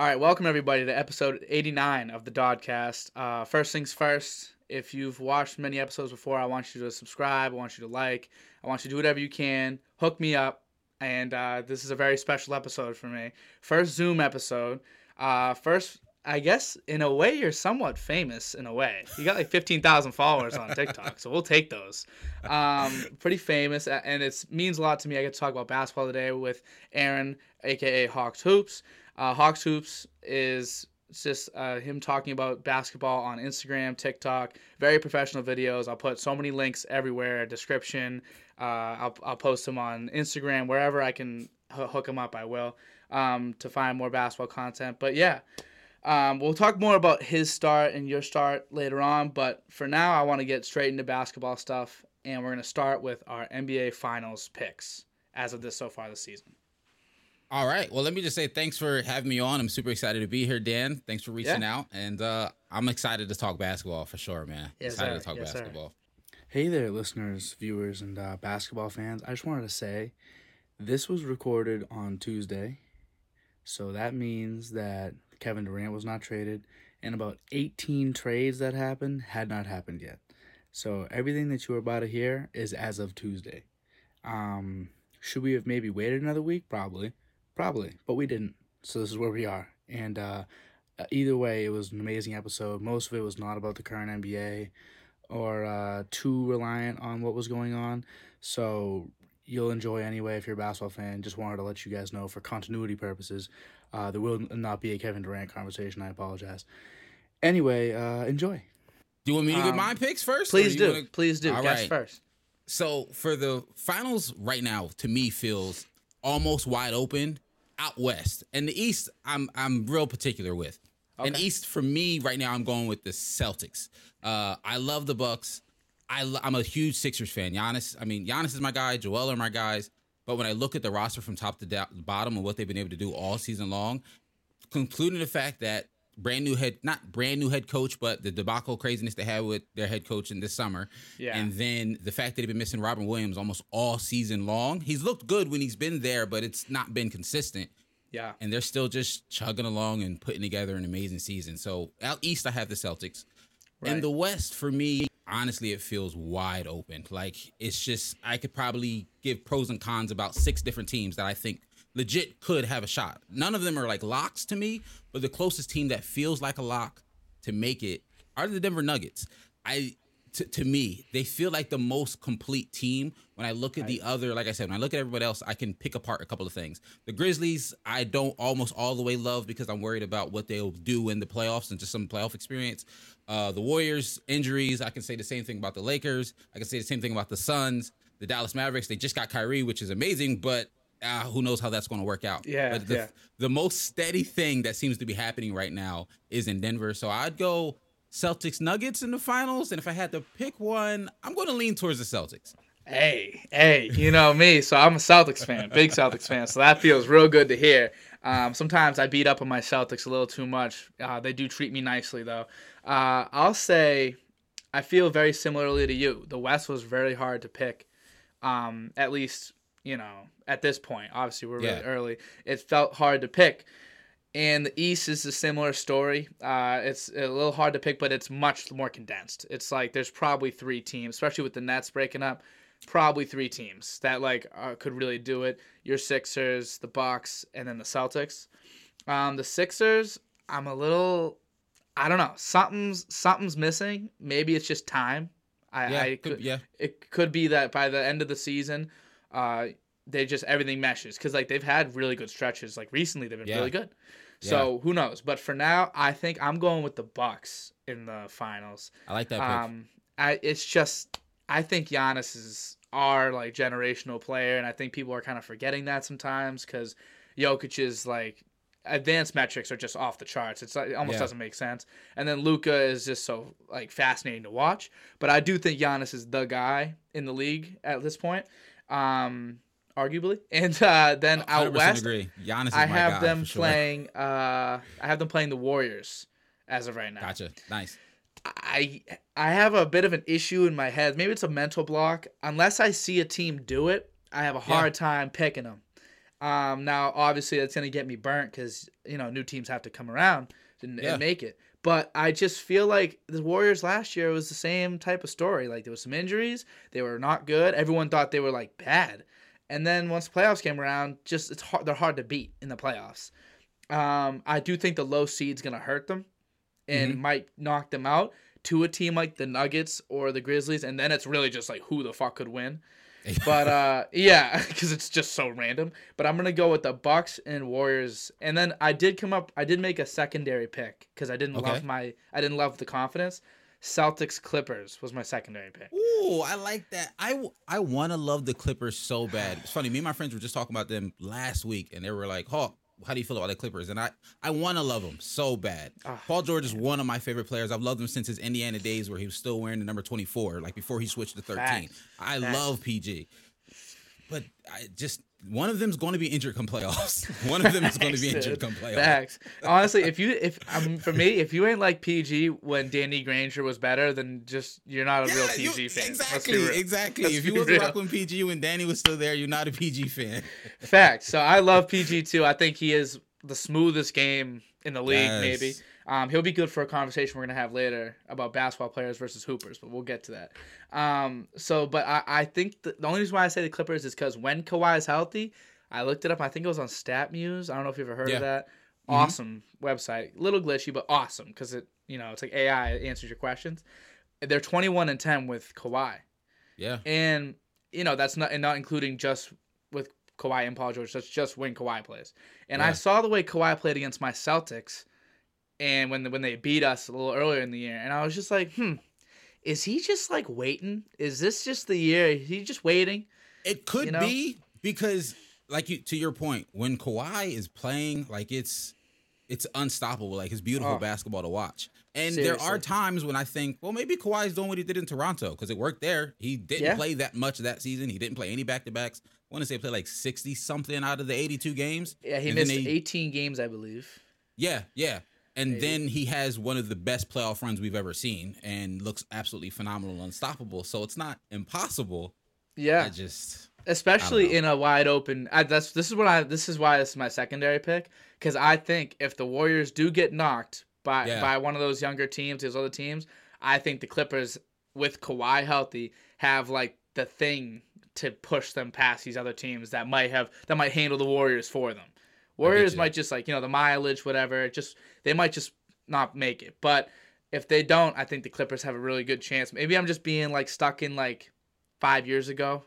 All right, welcome everybody to episode 89 of the Dodcast. First things first, if you've watched many episodes before, I want you to subscribe, I want you to like, I want you to do whatever you can, hook me up, and this is a very special episode for me. First Zoom episode, first, I guess, in a way, you're somewhat famous, in a way. You got like 15,000 followers on TikTok, so we'll take those. Pretty famous, and it means a lot to me. I get to talk about basketball today with Aaron, a.k.a. Hawks Hoops. Hawks Hoops is just him talking about basketball on Instagram, TikTok, very professional videos. I'll put so many links everywhere, description. I'll post them on Instagram, wherever I can hook them up, I will, to find more basketball content. But yeah, we'll talk more about his start and your start later on. But for now, I want to get straight into basketball stuff, and we're going to start with our NBA Finals picks as of so far this season. All right. Well, let me just say thanks for having me on. I'm super excited to be here, Dan. Thanks for reaching out. And I'm excited to talk basketball for sure, man. Yes, excited to talk basketball. Sir. Hey there, listeners, viewers, and basketball fans. I just wanted to say this was recorded on Tuesday. So that means that Kevin Durant was not traded. And about 18 trades that happened had not happened yet. So everything that you are about to hear is as of Tuesday. Should we have maybe waited another week? Probably, but we didn't. So this is where we are. And either way, it was an amazing episode. Most of it was not about the current NBA or too reliant on what was going on. So you'll enjoy anyway if you're a basketball fan. Just wanted to let you guys know for continuity purposes. There will not be a Kevin Durant conversation. I apologize. Anyway, enjoy. Do you want me to get my picks first? Please do. Please do. All right. Guess first. So for the finals right now, to me, feels almost wide open. Out west and the east, I'm real particular with. Okay. And east for me right now, I'm going with the Celtics. I love the Bucks. I'm a huge Sixers fan. Giannis is my guy. Joel are my guys. But when I look at the roster from top to bottom and what they've been able to do all season long, concluding the fact that not brand new head coach, but the debacle craziness they had with their head coach in this summer. Yeah. And then the fact that they've been missing Robert Williams almost all season long. He's looked good when he's been there, but it's not been consistent. Yeah. And they're still just chugging along and putting together an amazing season. So out east, I have the Celtics. Right. And the west, for me, honestly, it feels wide open. Like, it's just, I could probably give pros and cons about six different teams that I think legit could have a shot. None of them are like locks to me, but the closest team that feels like a lock to make it are the Denver Nuggets. To me, they feel like the most complete team. When I look at the other, like I said, when I look at everybody else, I can pick apart a couple of things. The Grizzlies, I don't almost all the way love because I'm worried about what they'll do in the playoffs and just some playoff experience. The Warriors, injuries, I can say the same thing about the Lakers. I can say the same thing about the Suns. The Dallas Mavericks, they just got Kyrie, which is amazing, but who knows how that's going to work out. Yeah, but the most steady thing that seems to be happening right now is in Denver. So I'd go Celtics Nuggets in the finals. And if I had to pick one, I'm going to lean towards the Celtics. Hey, you know me. So I'm a Celtics fan, big Celtics fan. So that feels real good to hear. Sometimes I beat up on my Celtics a little too much. They do treat me nicely, though. I'll say I feel very similarly to you. The West was very hard to pick, at least, you know, at this point. Obviously, we're really early. It felt hard to pick. And the East is a similar story. It's a little hard to pick, but it's much more condensed. It's like there's probably three teams, especially with the Nets breaking up, probably three teams that like could really do it. Your Sixers, the Bucks, and then the Celtics. The Sixers, I'm a little, I don't know. Something's missing. Maybe it's just time. It could be that by the end of the season, they just everything meshes because like they've had really good stretches. Like recently, they've been really good. So who knows? But for now, I think I'm going with the Bucks in the finals. I like that pick. I think Giannis is our like generational player, and I think people are kind of forgetting that sometimes because Jokic's like advanced metrics are just off the charts. It's like, it almost doesn't make sense. And then Luka is just so like fascinating to watch. But I do think Giannis is the guy in the league at this point. Arguably, and then out west, Giannis is I have them playing the Warriors as of right now. Gotcha, nice. I have a bit of an issue in my head. Maybe it's a mental block. Unless I see a team do it, I have a hard time picking them. Now, obviously, that's going to get me burnt because, you know, new teams have to come around and make it. But I just feel like the Warriors last year was the same type of story. Like, there was some injuries. They were not good. Everyone thought they were, like, bad. And then once the playoffs came around, just it's hard. They're hard to beat in the playoffs. I do think the low seed's going to hurt them and might knock them out to a team like the Nuggets or the Grizzlies. And then it's really just, like, who the fuck could win? But, yeah, because it's just so random. But I'm going to go with the Bucks and Warriors. And then I did make a secondary pick because I didn't love the confidence. Celtics Clippers was my secondary pick. Ooh, I like that. I want to love the Clippers so bad. It's funny. Me and my friends were just talking about them last week, and they were like, oh, how do you feel about the Clippers? And I want to love them so bad. Paul George is one of my favorite players. I've loved him since his Indiana days where he was still wearing the number 24, like before he switched to 13. I love PG. But one of them is going to be injured come playoffs. One of them is going to be injured come playoffs. Facts. Honestly, if you ain't like PG when Danny Granger was better, then just you're not a real PG fan. Exactly. If you wasn't rocking PG when Danny was still there, you're not a PG fan. Facts. So I love PG too. I think he is the smoothest game in the league. Yes. Maybe. He'll be good for a conversation we're going to have later about basketball players versus hoopers, but we'll get to that. I think the only reason why I say the Clippers is because when Kawhi is healthy, I looked it up. I think it was on StatMuse. I don't know if you've ever heard of that. Awesome website. Little glitchy, but awesome because it, you know, it's like AI answers your questions. They're 21-10 with Kawhi. Yeah. And, you know, that's not including just with Kawhi and Paul George. That's just when Kawhi plays. And I saw the way Kawhi played against my Celtics. And when they beat us a little earlier in the year, and I was just like, is he just like waiting? Is this just the year? Is he just waiting? It could be because, like to your point, when Kawhi is playing, like it's unstoppable. Like it's beautiful basketball to watch. And seriously, there are times when I think, well, maybe Kawhi's doing what he did in Toronto because it worked there. He didn't play that much that season. He didn't play any back-to-backs. I want to say he played like 60 something out of the 82 games. Yeah, he missed 18 games, I believe. Yeah. And then he has one of the best playoff runs we've ever seen and looks absolutely phenomenal, unstoppable. So it's not impossible. Yeah. Especially in a wide open. This is why this is my secondary pick. Because I think if the Warriors do get knocked by one of those younger teams, those other teams, I think the Clippers with Kawhi healthy have like the thing to push them past these other teams that might handle the Warriors for them. Warriors might just like, you know, the mileage, whatever, they might just not make it. But if they don't, I think the Clippers have a really good chance. Maybe I'm just being like stuck in like 5 years ago.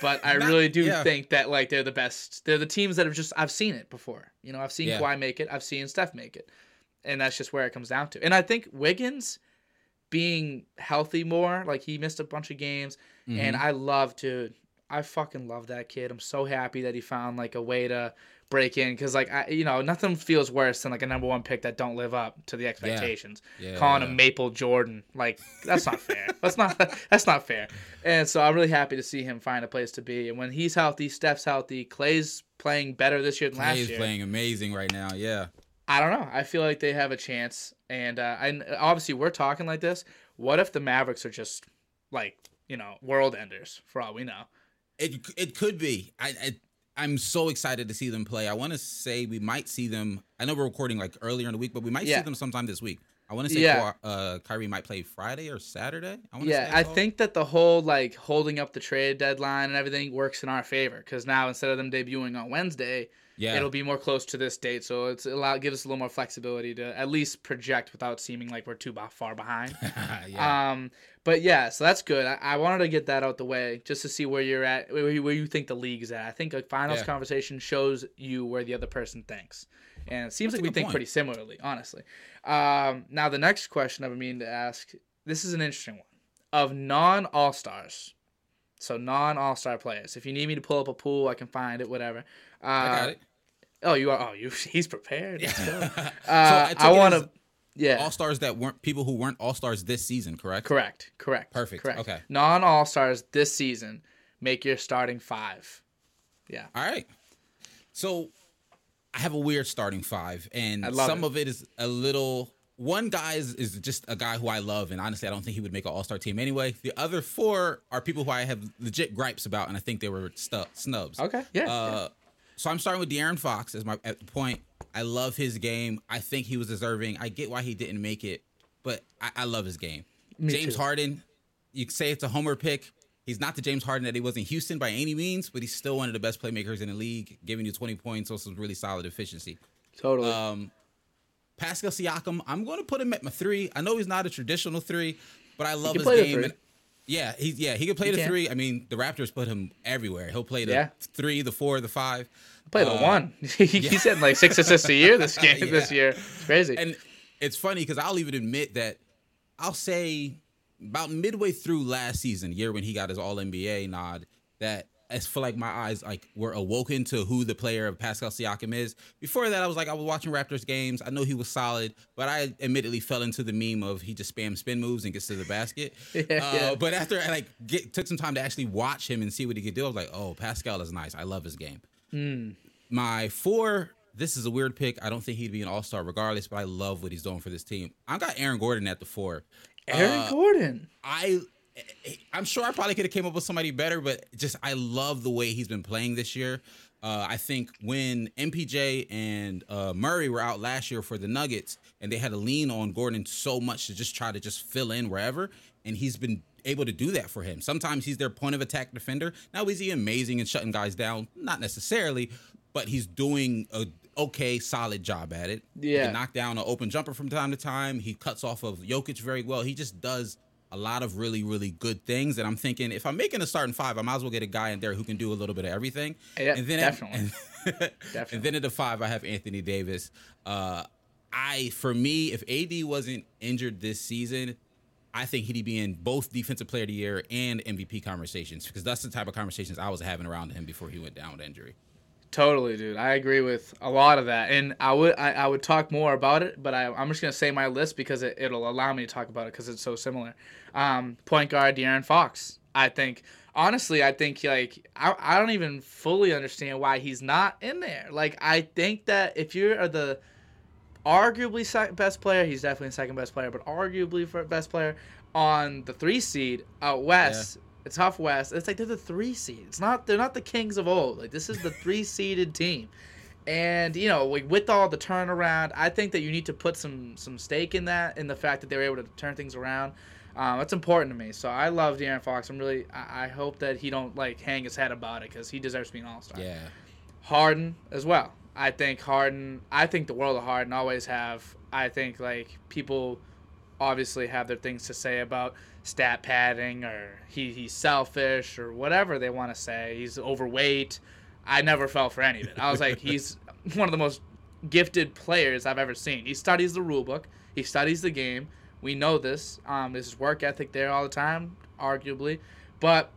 But I really do think that like they're the best. They're the teams that have I've seen it before. You know, I've seen Kawhi make it. I've seen Steph make it. And that's just where it comes down to. And I think Wiggins being healthy more, like he missed a bunch of games. Mm-hmm. And I fucking love that kid. I'm so happy that he found like a way to break in because, like, nothing feels worse than like a number one pick that don't live up to the expectations. Yeah. Calling him Maple Jordan, like that's not fair. That's not fair. And so I'm really happy to see him find a place to be. And when he's healthy, Steph's healthy, Klay's playing better this year than last year. Klay's playing amazing right now. Yeah. I don't know. I feel like they have a chance. And obviously we're talking like this. What if the Mavericks are just like, you know, world enders for all we know? It could be. I'm so excited to see them play. I want to say we might see them. I know we're recording like earlier in the week, but we might see them sometime this week. I want to say Kyrie might play Friday or Saturday. I think that the whole like holding up the trade deadline and everything works in our favor because now instead of them debuting on Wednesday, it'll be more close to this date. So gives us a little more flexibility to at least project without seeming like we're too far behind. But yeah, so that's good. I wanted to get that out the way just to see where you're at, where you think the league's at. I think a finals conversation shows you where the other person thinks. And it seems like we think pretty similarly, honestly. Now, the next question I've been meaning to ask, this is an interesting one. Of non-All-Stars, so non-All-Star players. If you need me to pull up a pool, I can find it, whatever. I got it. Oh, you are? Oh, he's prepared. Yeah. All-Stars that weren't people who weren't All-Stars this season, correct? Correct. Perfect. Correct. Okay. Non-All-Stars this season make your starting five. Yeah. All right. So I have a weird starting five, and some of it is a little. One guy is just a guy who I love, and honestly, I don't think he would make an All-Star team anyway. The other four are people who I have legit gripes about, and I think they were snubs. Okay. Yeah. So I'm starting with De'Aaron Fox as my point. I love his game. I think he was deserving. I get why he didn't make it, but I love his game. James Harden, you could say it's a homer pick. He's not the James Harden that he was in Houston by any means, but he's still one of the best playmakers in the league, giving you 20 points, also really solid efficiency. Totally. Pascal Siakam, I'm going to put him at my three. I know he's not a traditional three, but I love his game. And he can play the three. I mean, the Raptors put him everywhere. He'll play the three, the four, the five. He'll play the one. He's hitting like 6 assists a year this game. This year. It's crazy. And it's funny because I'll even admit that I'll say about midway through last season, year when he got his All-NBA nod, that I feel like my eyes like were awoken to who the player of Pascal Siakam is. Before that, I was watching Raptors games. I know he was solid, but I admittedly fell into the meme of he just spams spin moves and gets to the basket. But after I took some time to actually watch him and see what he could do, I was like, oh, Pascal is nice. I love his game. My four, this is a weird pick. I don't think he'd be an all-star regardless, but I love what he's doing for this team. I got Aaron Gordon at the four. I'm sure I probably could have came up with somebody better, but just I love the way he's been playing this year. I think when MPJ and Murray were out last year for the Nuggets and they had to lean on Gordon so much to just try to just fill in wherever, and he's been able to do that for him. Sometimes he's their point of attack defender. Now, is he amazing and shutting guys down? Not necessarily, but he's doing a solid job at it. Yeah. He can knock down an open jumper from time to time. He cuts off of Jokic very well. He just does a lot of really, really good things. And I'm thinking, if I'm making a starting five, I might as well get a guy in there who can do a little bit of everything. Yeah, and then definitely. And then at the five, I have Anthony Davis. For me, if AD wasn't injured this season, I think he'd be in both Defensive Player of the Year and MVP conversations, because that's the type of conversations I was having around him before he went down with injury. Totally, dude. I agree with a lot of that, and I would talk more about it, but I'm just gonna say my list because it'll allow me to talk about it because it's so similar. Point guard De'Aaron Fox. I don't even fully understand why he's not in there. Like, I think that if you're the arguably second best player, he's definitely second best player, but arguably best player on the 3 seed out west. Yeah. It's tough West. It's like they're the 3 seed. They're not the Kings of old. Like, this is the 3 seeded team, and you know, like, with all the turnaround, I think that you need to put some stake in that, in the fact that they were able to turn things around. That's important to me. So I love De'Aaron Fox. I hope that he don't hang his head about it, because he deserves to be an all-star. Yeah. Harden as well. I think the world of Harden. Always have. I think people obviously have their things to say about stat padding, or he's selfish, or whatever they want to say. He's overweight. I never fell for any of it. I was like, he's one of the most gifted players I've ever seen. He studies the rule book. He studies the game. We know this. This is work ethic there all the time, arguably. But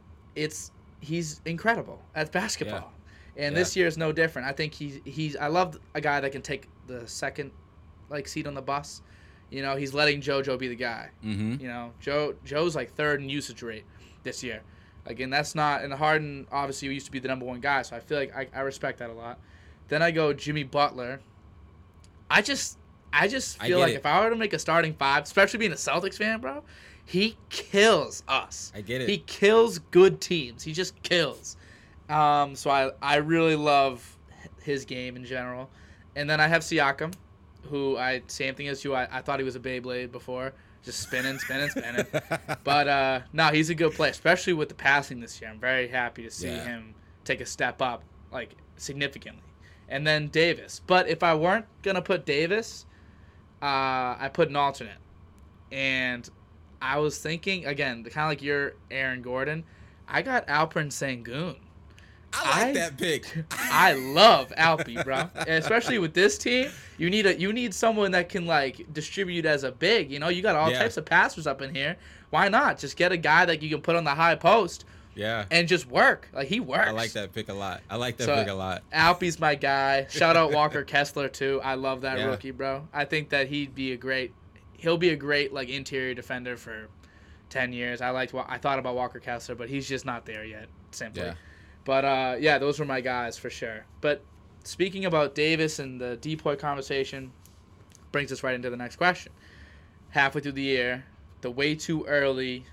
he's incredible at basketball. Yeah. And this year is no different. I think I love a guy that can take the second seat on the bus. You know, he's letting JoJo be the guy. Mm-hmm. You know, Joe's third in usage rate this year. Again, that's not, and Harden obviously used to be the number one guy, so I feel like I respect that a lot. Then I go Jimmy Butler. I just feel like if I were to make a starting five, especially being a Celtics fan, bro, he kills us. I get it. He kills good teams. He just kills. So I really love his game in general. And then I have Siakam, who same thing as you. I thought he was a Beyblade before, just spinning. But no, he's a good player, especially with the passing this year. I'm very happy to see him take a step up, significantly. And then Davis. But if I weren't going to put Davis, I put an alternate. And I was thinking, again, kind of like your Aaron Gordon, I got Alperen Şengün. I like that pick. I love Alpy, bro. And especially with this team, you need someone that can distribute as a big. You know, you got all types of passers up in here. Why not just get a guy that you can put on the high post? Yeah. And just work. He works. I like that pick a lot. Alpy's my guy. Shout out Walker Kessler too. I love that rookie, bro. I think that he'll be a great interior defender for 10 years. I thought about Walker Kessler, but he's just not there yet. Simply. Yeah. But, those were my guys for sure. But speaking about Davis and the DPOY conversation brings us right into the next question. Halfway through the year, the too early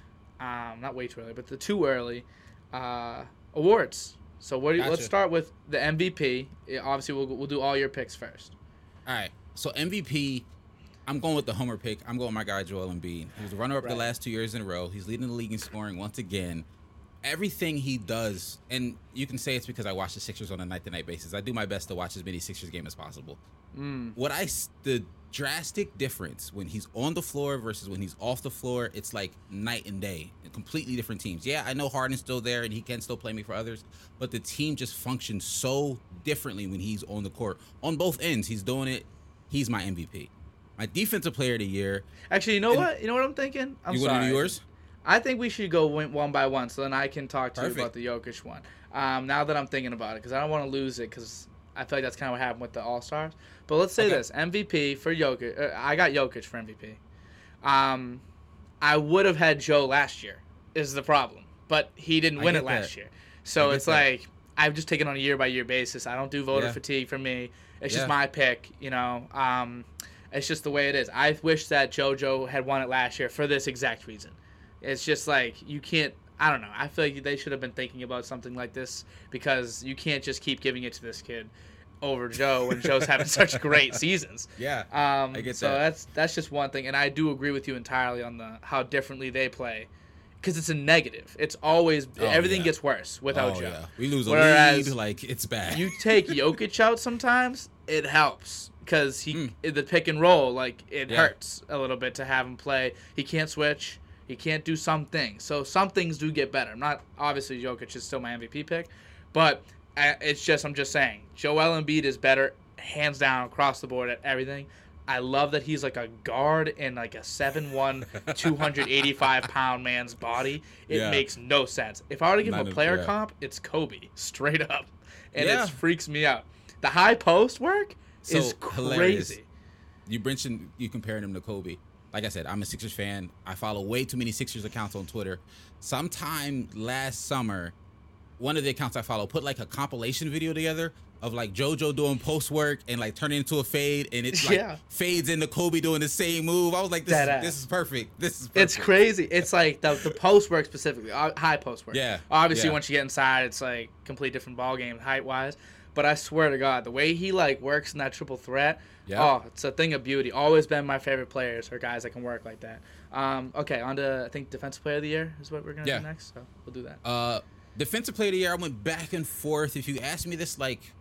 awards So what? Gotcha. Let's start with the MVP. Obviously, we'll do all your picks first. All right. So MVP, I'm going with the homer pick. I'm going with my guy Joel Embiid. He was the runner-up the last 2 years in a row. He's leading the league in scoring once again. Everything he does, and you can say it's because I watch the Sixers on a night-to-night basis. I do my best to watch as many Sixers games as possible. The drastic difference when he's on the floor versus when he's off the floor, it's like night and day. Completely different teams. Yeah, I know Harden's still there and he can still play me for others, but the team just functions so differently when he's on the court. On both ends, he's doing it. He's my MVP. My defensive player of the year. Actually, you know what I'm thinking? You want to do yours? I think we should go one by one so then I can talk to you about the Jokic one. Now that I'm thinking about it, because I don't want to lose it, because I feel like that's kind of what happened with the All-Stars. But let's say this. MVP for Jokic. I got Jokic for MVP. I would have had Joe last year is the problem. But he didn't win it last year. So it's like I've just taken on a year-by-year basis. I don't do voter fatigue for me. It's just my pick, you know. It's just the way it is. I wish that JoJo had won it last year for this exact reason. It's just like you can't – I don't know. I feel like they should have been thinking about something like this because you can't just keep giving it to this kid over Joe when Joe's having such great seasons. Yeah, I get that. So that's just one thing. And I do agree with you entirely on the how differently they play because it's a negative. It's always – everything gets worse without Joe. Yeah. We lose a lead. Like, it's bad. You take Jokic out sometimes, it helps. Because the pick and roll, like, it hurts a little bit to have him play. He can't switch. He can't do some things. So some things do get better. Obviously, Jokic is still my MVP pick. But I'm just saying, Joel Embiid is better, hands down, across the board at everything. I love that he's like a guard in like a 7'1", 285-pound man's body. It makes no sense. If I were to give him a player comp, it's Kobe, straight up. And it freaks me out. The high post work? So it's crazy. Hilarious. You mentioned you comparing him to Kobe. Like I said, I'm a Sixers fan. I follow way too many Sixers accounts on Twitter. Sometime last summer, one of the accounts I follow put like a compilation video together of like JoJo doing post work and like turning into a fade, and it's like fades into Kobe doing the same move. I was like, this is perfect. This is perfect. It's crazy. It's like the post work specifically, high post work. Yeah. Obviously, once you get inside, it's like complete different ball game height wise. But I swear to God, the way he like works in that triple threat, it's a thing of beauty. Always been my favorite players or guys that can work like that. Okay, on to, I think, Defensive Player of the Year is what we're going to do next. So we'll do that. Defensive Player of the Year, I went back and forth. If you asked me this like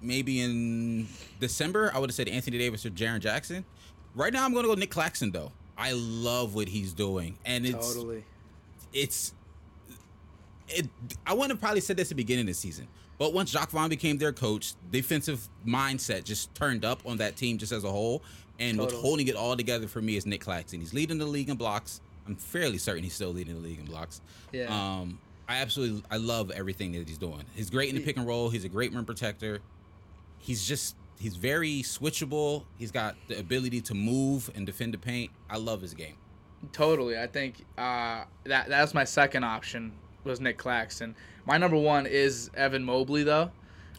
maybe in December, I would have said Anthony Davis or Jaren Jackson. Right now I'm going to go Nick Claxton, though. I love what he's doing. And it's totally. I wouldn't have probably said this at the beginning of the season. But once Jacques Vaughn became their coach, defensive mindset just turned up on that team just as a whole. And what's holding it all together for me is Nick Claxton. He's leading the league in blocks. I'm fairly certain he's still leading the league in blocks. Yeah. I love everything that he's doing. He's great in the pick and roll. He's a great rim protector. He's very switchable. He's got the ability to move and defend the paint. I love his game. Totally. I think that's my second option was Nick Claxton. My number one is Evan Mobley, though.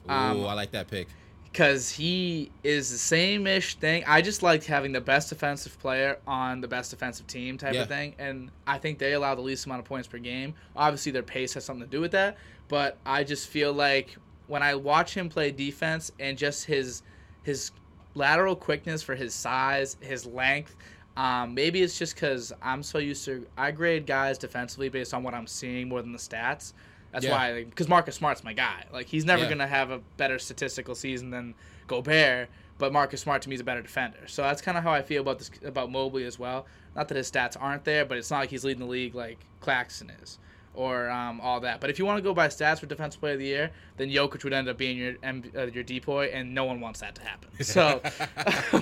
I like that pick. Because he is the same-ish thing. I just liked having the best defensive player on the best defensive team type of thing. And I think they allow the least amount of points per game. Obviously, their pace has something to do with that. But I just feel like when I watch him play defense and just his lateral quickness for his size, his length, maybe it's just because I'm so used to – I grade guys defensively based on what I'm seeing more than the stats. That's why, because Marcus Smart's my guy. Like, he's never going to have a better statistical season than Gobert, but Marcus Smart, to me, is a better defender. So that's kind of how I feel about Mobley as well. Not that his stats aren't there, but it's not like he's leading the league like Claxton is or all that. But if you want to go by stats for Defensive Player of the Year, then Jokic would end up being your DPOY, and no one wants that to happen. So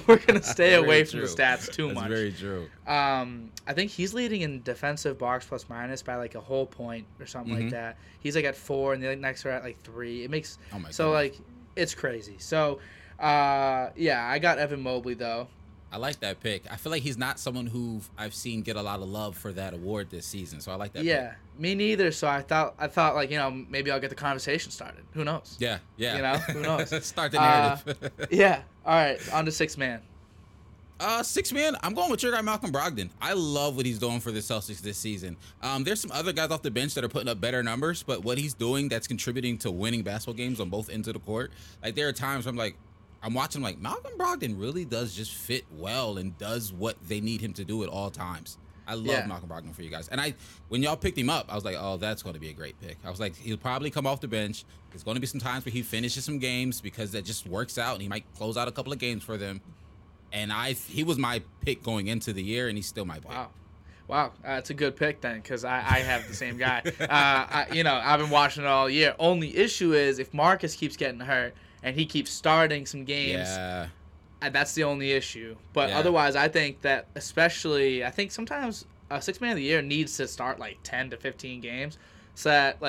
we're going to stay away from the stats too much. That's very true. I think he's leading in defensive box plus minus by like a whole point or something like that. He's like at 4, and the next are at like 3. It makes God. Like it's crazy. So I got Evan Mobley though. I like that pick. I feel like he's not someone who I've seen get a lot of love for that award this season. So I like that pick. Yeah, me neither. So I thought like, you know, maybe I'll get the conversation started. Who knows? Yeah. You know, who knows? Start the narrative. All right, on to sixth man. Six man, I'm going with your guy Malcolm Brogdon. I love what he's doing for the Celtics this season. There's some other guys off the bench that are putting up better numbers, but what he's doing that's contributing to winning basketball games on both ends of the court. Like there are times where I'm watching like Malcolm Brogdon really does just fit well and does what they need him to do at all times. I love Malcolm Brogdon for you guys. And when y'all picked him up, I was like, oh, that's going to be a great pick. I was like, he'll probably come off the bench. There's going to be some times where he finishes some games because that just works out, and he might close out a couple of games for them. And he was my pick going into the year, and he's still my pick. Wow. It's a good pick then, because I have the same guy. I've been watching it all year. Only issue is if Marcus keeps getting hurt and he keeps starting some games, that's the only issue. But otherwise, I think that I think sometimes a sixth man of the year needs to start like 10 to 15 games so that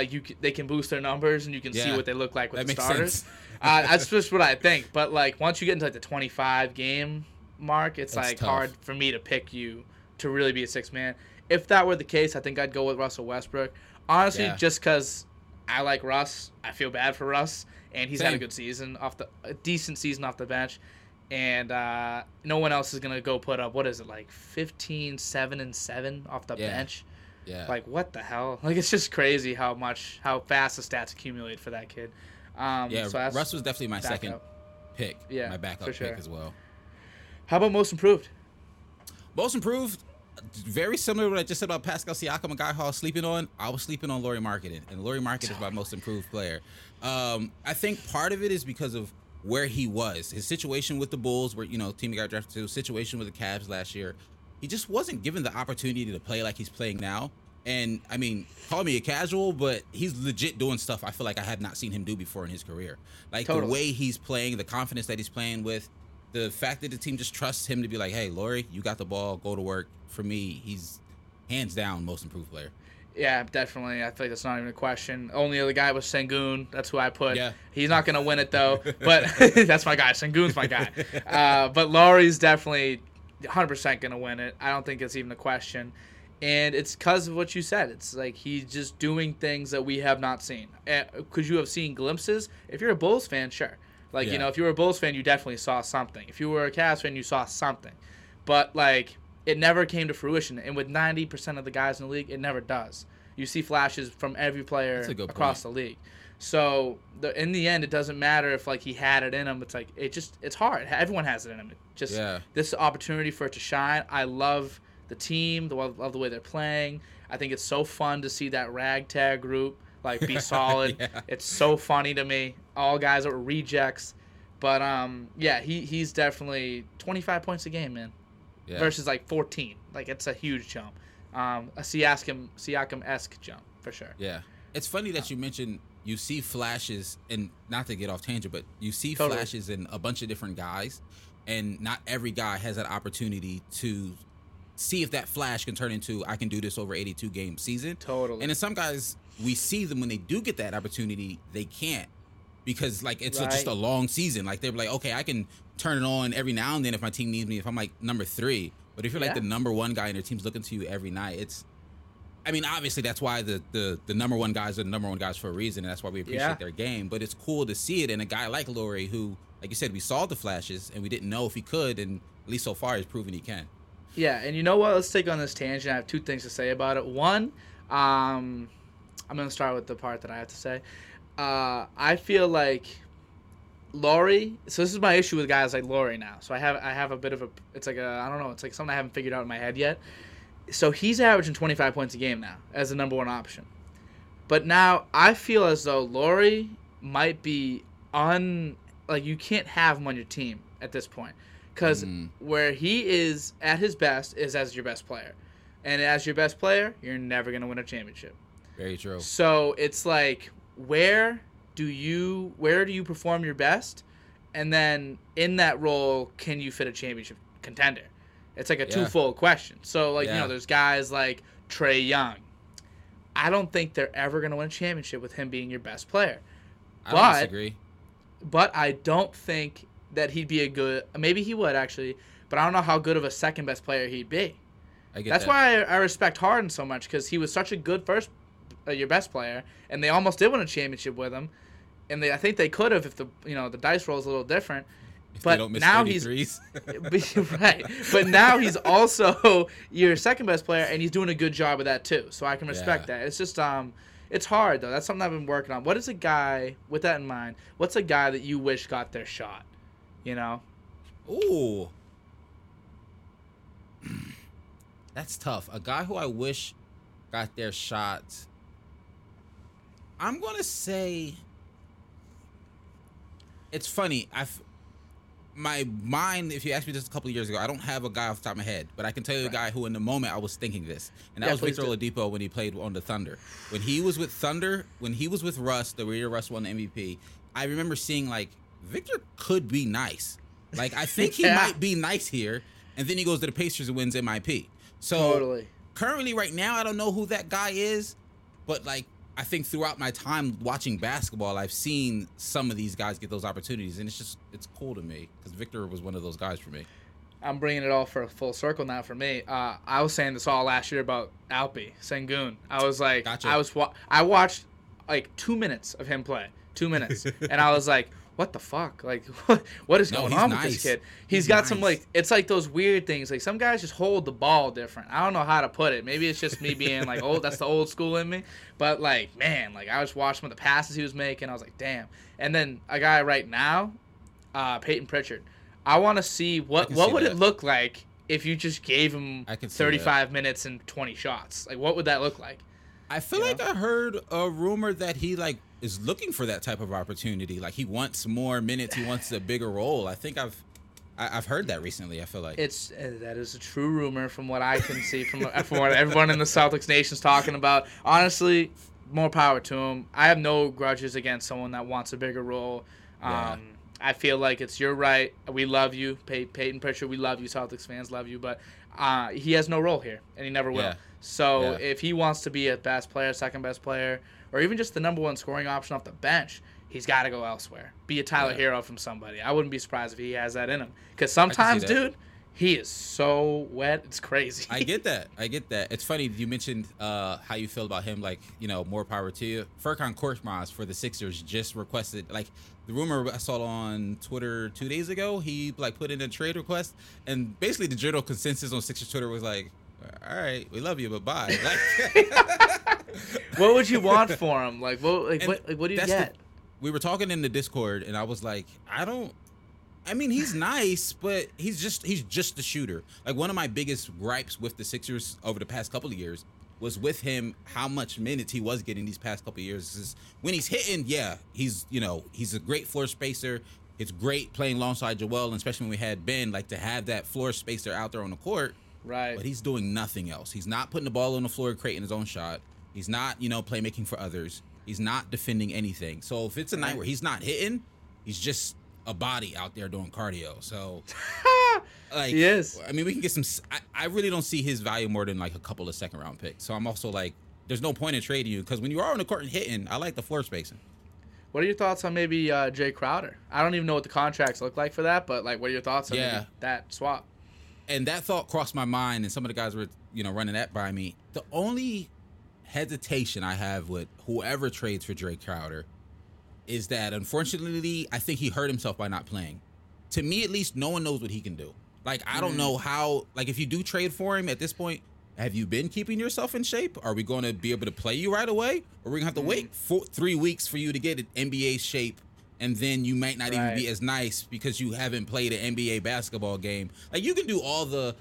they can boost their numbers and you can see what they look like with the starters. That's just what I think. But once you get into the 25 game mark, it's tough. Hard for me to pick you to really be a sixth man. If that were the case, I think I'd go with Russell Westbrook. Honestly, just because I like Russ, I feel bad for Russ, and he's had a good season a decent season off the bench. And no one else is going to go put up, 15, 7-7 off the bench? Yeah. What the hell? It's just crazy how fast the stats accumulate for that kid. So Russ was definitely my second pick. Yeah, my backup pick as well. How about most improved? Most improved, very similar to what I just said about Pascal Siakam, a guy who I was sleeping on. I was sleeping on Lauri Markkanen, and Lauri Markkanen is my most improved player. I think part of it is because of where he was, his situation with the Bulls, where team he got drafted to, situation with the Cavs last year. He just wasn't given the opportunity to play like he's playing now. And I mean, call me a casual, but he's legit doing stuff I feel like I have not seen him do before in his career. The way he's playing, the confidence that he's playing with, the fact that the team just trusts him to be like, hey, Lauri, you got the ball, go to work. For me, he's hands down most improved player. Yeah, definitely. I feel like that's not even a question. Only other guy was Şengün. That's who I put. Yeah. He's not going to win it, though. But that's my guy. Sengun's my guy. But Lauri's definitely 100% going to win it. I don't think it's even a question. And it's because of what you said. It's he's just doing things that we have not seen. Could you have seen glimpses? If you're a Bulls fan, sure. If you were a Bulls fan, you definitely saw something. If you were a Cavs fan, you saw something. But, it never came to fruition. And with 90% of the guys in the league, it never does. You see flashes from every player across the league. So, in the end, it doesn't matter if, he had it in him. It's it's hard. Everyone has it in him. This opportunity for it to shine. I love the team. I love the way they're playing. I think it's so fun to see that ragtag group, be solid. Yeah. It's so funny to me. All guys are rejects. But, he's definitely 25 points a game, man. Yeah. Versus 14, it's a huge jump, a Siakam-esque jump for sure. Yeah, it's funny that you mentioned you see flashes, and not to get off tangent, but you see flashes in a bunch of different guys, and not every guy has that opportunity to see if that flash can turn into I can do this over 82 game season. Totally. And in some guys, we see them when they do get that opportunity, they can't. Because it's just a long season. They're okay, I can turn it on every now and then if my team needs me. If I'm number three, but if you're the number one guy and your team's looking to you every night, obviously that's why the number one guys are the number one guys for a reason, and that's why we appreciate their game. But it's cool to see it in a guy like Lauri, who, like you said, we saw the flashes and we didn't know if he could, and at least so far he's proven he can. Yeah, and you know what? Let's take on this tangent. I have two things to say about it. One, I'm gonna start with the part that I have to say. I feel like Lauri, so this is my issue with guys like Lauri now. So I have a bit of something I haven't figured out in my head yet. So he's averaging 25 points a game now as the number one option. But now I feel as though Lauri might be you can't have him on your team at this point. Because where he is at his best is as your best player. And as your best player, you're never going to win a championship. Very true. So it's where do you perform your best, and then in that role can you fit a championship contender? It's a twofold question. So there's guys like Trae Young. I don't think they're ever going to win a championship with him being your best player. I disagree. But I don't think that he'd be maybe he would actually, but I don't know how good of a second best player he'd be. That's why I respect Harden so much, because he was such a good first player. Your best player, and they almost did win a championship with him, and I think they could have if the dice roll is a little different. But now he's right. But now he's also your second best player, and he's doing a good job of that too. So I can respect that. It's just it's hard though. That's something I've been working on. What is a guy with that in mind? What's a guy that you wish got their shot? You know? Ooh, that's tough. A guy who I wish got their shot. I'm gonna say. It's funny. My mind, if you asked me this a couple of years ago, I don't have a guy off the top of my head, but I can tell you a guy who in the moment I was thinking this, and that was Victor Oladipo when he played on the Thunder. When he was with Thunder, when he was with Russ, the year Russ won the MVP, I remember seeing, like, Victor could be nice. Like, I think he might be nice here, and then he goes to the Pacers and wins MIP. So currently right now, I don't know who that guy is, but, like, I think throughout my time watching basketball, I've seen some of these guys get those opportunities, and it's cool to me because Victor was one of those guys for me. I'm bringing it all for a full circle now for me. I was saying this all last year about Alperen Şengün. I was like, I watched like 2 minutes of him play, 2 minutes, and I was like, what the fuck? Like, what is going on with this kid? He's got some, like, it's like those weird things. Like, some guys just hold the ball different. I don't know how to put it. Maybe it's just me being, like, old. That's the old school in me. But, like, man, like, I was watching the passes he was making. I was like, damn. And then a guy right now, Peyton Pritchard. I want to see what would it look like if you just gave him 35 minutes and 20 shots. Like, what would that look like? I feel like I heard a rumor that he, like, is looking for that type of opportunity. Like, he wants more minutes. He wants a bigger role. I think I've heard that recently. I feel like that is a true rumor from what I can see from what everyone in the Celtics nation's talking about. Honestly, more power to him. I have no grudges against someone that wants a bigger role. I feel like it's your right. We love you, Peyton Pritchard. We love you, Celtics fans love you, but he has no role here, and he never will. Yeah. So if he wants to be a best player, second best player, or even just the number one scoring option off the bench, he's got to go elsewhere. Be a Tyler Hero from somebody. I wouldn't be surprised if he has that in him. Because sometimes, dude, he is so wet. It's crazy. I get that. It's funny. You mentioned how you feel about him, like, you know, more power to you. Furkan Korkmaz for the Sixers just requested, like, the rumor I saw on Twitter 2 days ago, he, like, put in a trade request. And basically the general consensus on Sixers Twitter was like, all right, we love you, but bye. Like, what would you want for him? Like, what do you get? We were talking in the Discord, and I was like, he's nice, but he's just a shooter. Like, one of my biggest gripes with the Sixers over the past couple of years was with him how much minutes he was getting these past couple of years. When he's hitting, he's, you know, he's a great floor spacer. It's great playing alongside Joel, and especially when we had Ben, like, to have that floor spacer out there on the court. Right. But he's doing nothing else. He's not putting the ball on the floor, creating his own shot. He's not, you know, playmaking for others. He's not defending anything. So if it's a night where he's not hitting, he's just a body out there doing cardio. So, like, yes. I mean, we can get some. I really don't see his value more than, like, a couple of second round picks. So I'm also like, there's no point in trading you because when you are on the court and hitting, I like the floor spacing. What are your thoughts on maybe Jae Crowder? I don't even know what the contracts look like for that, but, like, what are your thoughts on maybe that swap? And that thought crossed my mind, and some of the guys were, you know, running that by me. The only hesitation I have with whoever trades for Jae Crowder is that, unfortunately, I think he hurt himself by not playing. To me, at least, no one knows what he can do. Like, I don't know how, like, if you do trade for him at this point, have you been keeping yourself in shape? Are we going to be able to play you right away? Or are we going to have to wait 3 weeks for you to get an NBA shape? And then you might not even be as nice because you haven't played an NBA basketball game. Like, you can do all the,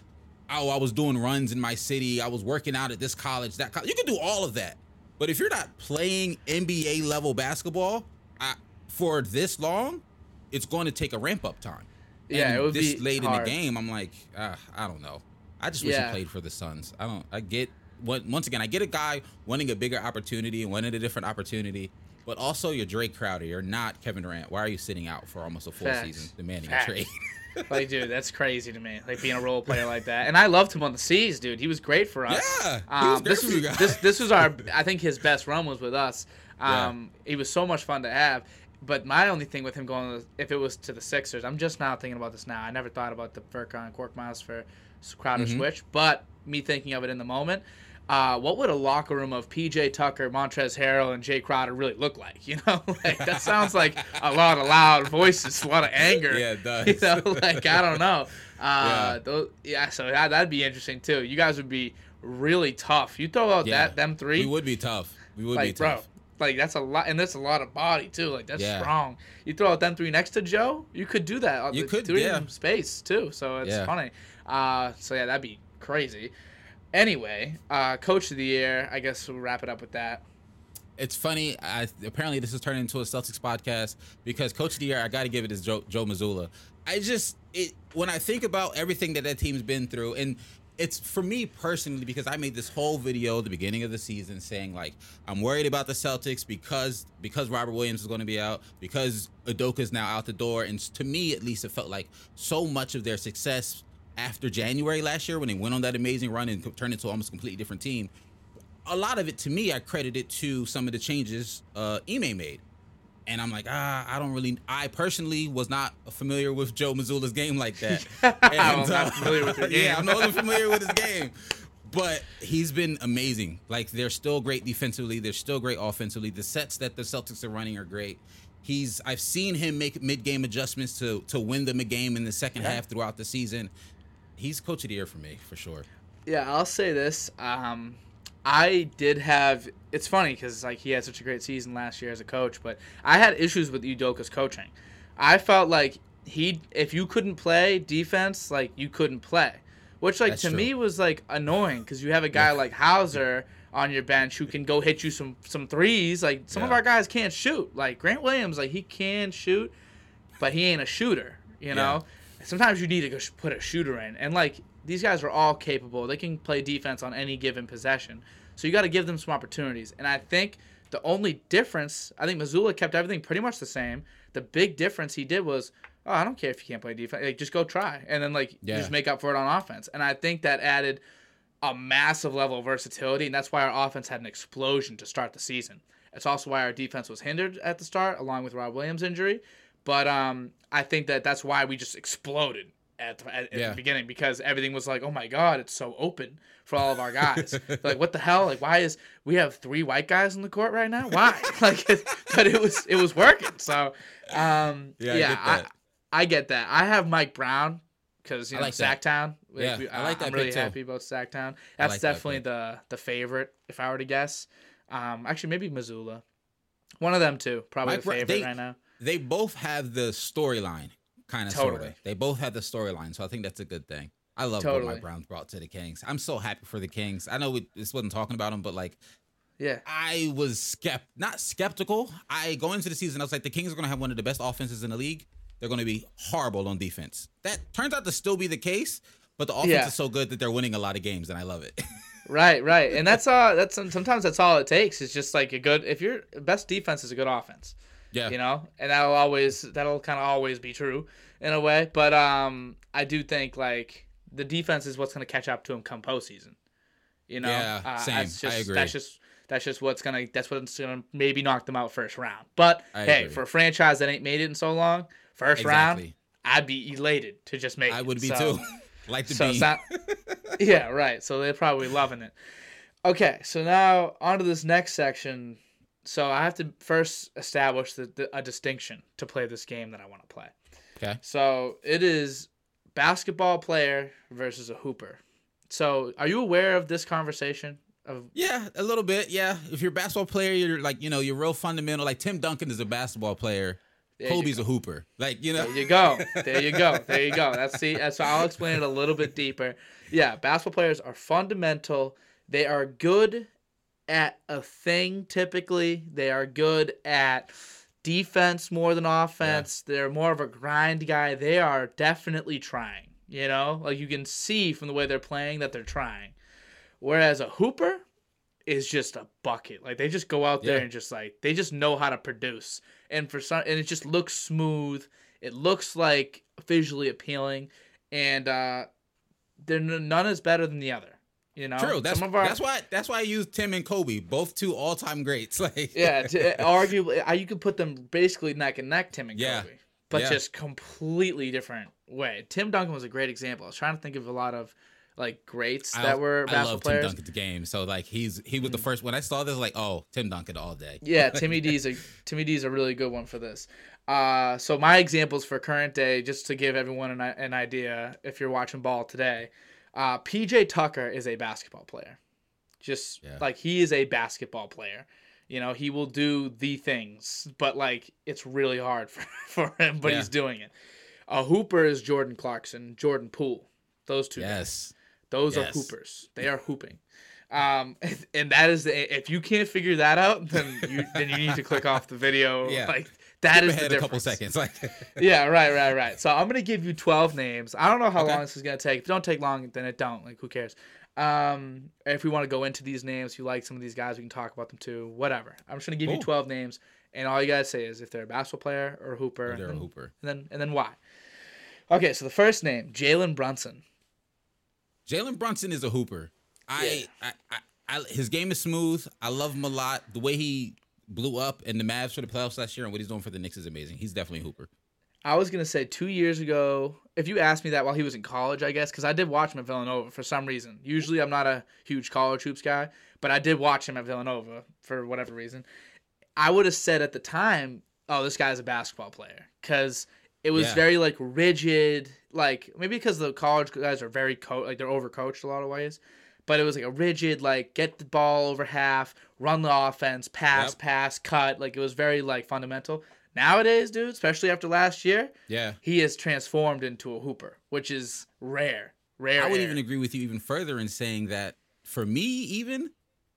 I was doing runs in my city. I was working out at this college, that college. You can do all of that. But if you're not playing NBA level basketball for this long, it's going to take a ramp up time. Yeah, and it would this be late hard. In the game, I'm like, I don't know. I just wish he played for the Suns. Once again, I get a guy wanting a bigger opportunity and wanting a different opportunity. But also, you're Jae Crowder. You're not Kevin Durant. Why are you sitting out for almost a full season demanding a trade? Like, dude, that's crazy to me. Like, being a role player like that. And I loved him on the C's, dude. He was great for us. Yeah, he was great for you guys. This was our, I think his best run was with us. He was so much fun to have. But my only thing with him going, if it was to the Sixers, I'm just now thinking about this now. I never thought about the Furkan Korkmaz for Crowder switch. But me thinking of it in the moment, what would a locker room of P.J. Tucker, Montrezl Harrell, and Jae Crowder really look like? You know, like, that sounds like a lot of loud voices, a lot of anger. Yeah, it does. You know, like, I don't know. So that'd be interesting, too. You guys would be really tough. You throw out them three. We would be tough. We would be tough. Bro, like, that's a lot. And that's a lot of body, too. Like, that's strong. You throw out them three next to Joe, you could do that. You could, three in space, too. So it's funny. So, that'd be crazy. Anyway, Coach of the Year, I guess we'll wrap it up with that. It's funny. Apparently, this is turning into a Celtics podcast because Coach of the Year, I got to give it to Joe Mazzulla. When I think about everything that team's been through, and it's for me personally because I made this whole video at the beginning of the season saying, like, I'm worried about the Celtics because Robert Williams is going to be out, because Udoka's now out the door. And to me, at least, it felt like so much of their success after January last year when they went on that amazing run and turned into almost a completely different team. A lot of it, to me, I credit it to some of the changes Ime made. And I'm like, I personally was not familiar with Joe Mazzulla's game like that. And, I'm not familiar with your game. Yeah, I'm not familiar with his game. But he's been amazing. Like, they're still great defensively. They're still great offensively. The sets that the Celtics are running are great. I've seen him make mid-game adjustments to win them a game in the second half throughout the season. He's Coach of the Year for me, for sure. Yeah, I'll say this. I did have – it's funny because, like, he had such a great season last year as a coach, but I had issues with Udoka's coaching. I felt like if you couldn't play defense, like, you couldn't play, which, like, to me was, like, annoying because you have a guy like Hauser on your bench who can go hit you some threes. Like, some of our guys can't shoot. Like, Grant Williams, like, he can shoot, but he ain't a shooter, you know? Sometimes you need to go put a shooter in. And, like, these guys are all capable. They can play defense on any given possession. So you got to give them some opportunities. And I think the only difference, I think Mazzulla kept everything pretty much the same. The big difference he did was, I don't care if you can't play defense. Like, just go try. And then, like, just make up for it on offense. And I think that added a massive level of versatility. And that's why our offense had an explosion to start the season. It's also why our defense was hindered at the start, along with Rob Williams' injury. But I think that's why we just exploded at the beginning, because everything was like, oh, my God, it's so open for all of our guys. Like, what the hell? Like, why is we have three white guys on the court right now? Why? Like, but it was working. So, I get that. I have Mike Brown because, you know, like Sacktown. Yeah, I like that. I'm really happy about Sacktown. That's definitely the favorite, if I were to guess. Actually, maybe Mazzulla. One of them, too. Probably Mike, the favorite right now. They both have the storyline, kind of sort of. They both have the storyline, so I think that's a good thing. I love what Mike Brown brought to the Kings. I'm so happy for the Kings. I know we just wasn't talking about them, but, like, I was not skeptical. Going into the season, I was like, the Kings are going to have one of the best offenses in the league. They're going to be horrible on defense. That turns out to still be the case, but the offense is so good that they're winning a lot of games, and I love it. Right. And that's sometimes that's all it takes. It's just like if your best defense is a good offense. Yeah. You know, and that'll kind of always be true in a way. But I do think, like, the defense is what's going to catch up to him come postseason. You know, same. I agree. That's what's gonna maybe knock them out first round. But hey, for a franchise that ain't made it in so long, first round, I'd be elated to just make it. I would be too. Like to be. Yeah, right. So they're probably loving it. Okay, so now on to this next section. So I have to first establish a distinction to play this game that I want to play. Okay. So it is basketball player versus a hooper. So are you aware of this conversation? Yeah, a little bit. Yeah. If you're a basketball player, you're like, you know, you're real fundamental. Like Tim Duncan is a basketball player. Kobe's a hooper. Like, you know. There you go. So I'll explain it a little bit deeper. Yeah. Basketball players are fundamental. They are good at a thing. Typically they are good at defense more than offense. They're more of a grind guy. They are definitely trying, you know, like you can see from the way they're playing that they're trying, whereas a hooper is just a bucket. Like they just go out there and just like they just know how to produce, and and it just looks smooth, it looks like visually appealing, and they're none is better than the other. You know, true. That's why I use Tim and Kobe, both two all-time greats. Like, arguably, you could put them basically neck and neck, Tim and Kobe, but just completely different way. Tim Duncan was a great example. I was trying to think of a lot of like greats that were basketball players. I love Tim Duncan, the game. So like he was the first when I saw this, like, oh, Tim Duncan all day. Yeah, Timmy D's a really good one for this. So my examples for current day, just to give everyone an idea, if you're watching ball today, PJ Tucker is a basketball player. Like he is a basketball player. You know, he will do the things, but like it's really hard for him, but he's doing it. A hooper is Jordan Clarkson, Jordan Poole. Those two guys. Those are hoopers. They are hooping. And that is if you can't figure that out, then you need to click off the video. Yeah. Like that keep is ahead the difference. A couple seconds. Like yeah, right. So I'm gonna give you 12 names. I don't know how long this is gonna take. If it don't take long, then it don't. Like who cares? If we want to go into these names, if you like some of these guys, we can talk about them too. Whatever. I'm just gonna give you 12 names, and all you gotta say is if they're a basketball player or a hooper. If they're a hooper. And then why? Okay, so the first name, Jalen Brunson. Jalen Brunson is a hooper. His game is smooth. I love him a lot. The way he blew up in the Mavs for the playoffs last year and what he's doing for the Knicks is amazing. He's definitely a hooper. I was going to say 2 years ago, if you asked me that while he was in college, I guess, because I did watch him at Villanova for some reason. Usually I'm not a huge college hoops guy, but I did watch him at Villanova for whatever reason. I would have said at the time, oh, this guy's a basketball player because it was very, like, rigid, like, maybe because the college guys are very, they're overcoached a lot of ways. But it was, like, a rigid, like, get the ball over half, run the offense, pass, cut. Like, it was very, like, fundamental. Nowadays, dude, especially after last year, he has transformed into a hooper, which is rare. I would even agree with you even further in saying that, for me, even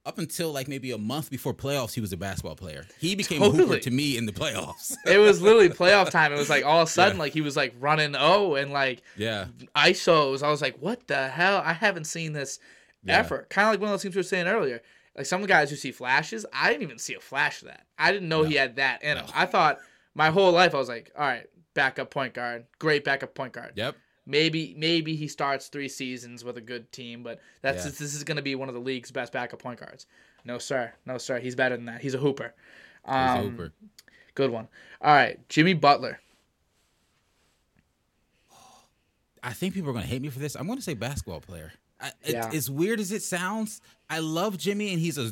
up until, like, maybe a month before playoffs, he was a basketball player. He became a hooper to me in the playoffs. It was literally playoff time. It was, like, all of a sudden, like, he was, like, running and, like, ISOs. I was like, what the hell? I haven't seen this effort. Kind of like one of those things we were saying earlier. Like, some guys who see flashes, I didn't even see a flash of that. I didn't know he had that in him. I thought my whole life, I was like, all right, backup point guard. Great backup point guard. Yep. Maybe he starts 3 seasons with a good team, but that's this is going to be one of the league's best backup point guards. No, sir. He's better than that. He's a hooper. He's a hooper. Good one. All right, Jimmy Butler. I think people are going to hate me for this. I'm going to say basketball player. As weird as it sounds, I love Jimmy, and he's a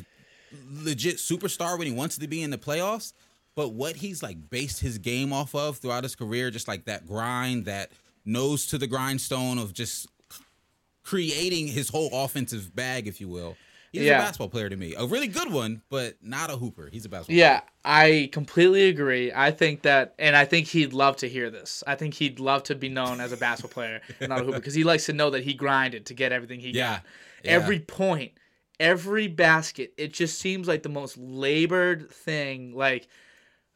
legit superstar when he wants to be in the playoffs, but what he's, like, based his game off of throughout his career, just, like, that grind, that nose to the grindstone of just creating his whole offensive bag, if you will. He's a basketball player to me. A really good one, but not a hooper. He's a basketball player. Yeah, I completely agree. I think that, and I think he'd love to hear this. I think he'd love to be known as a basketball player and not a hooper because he likes to know that he grinded to get everything he got. Yeah. Every point, every basket, it just seems like the most labored thing. Like,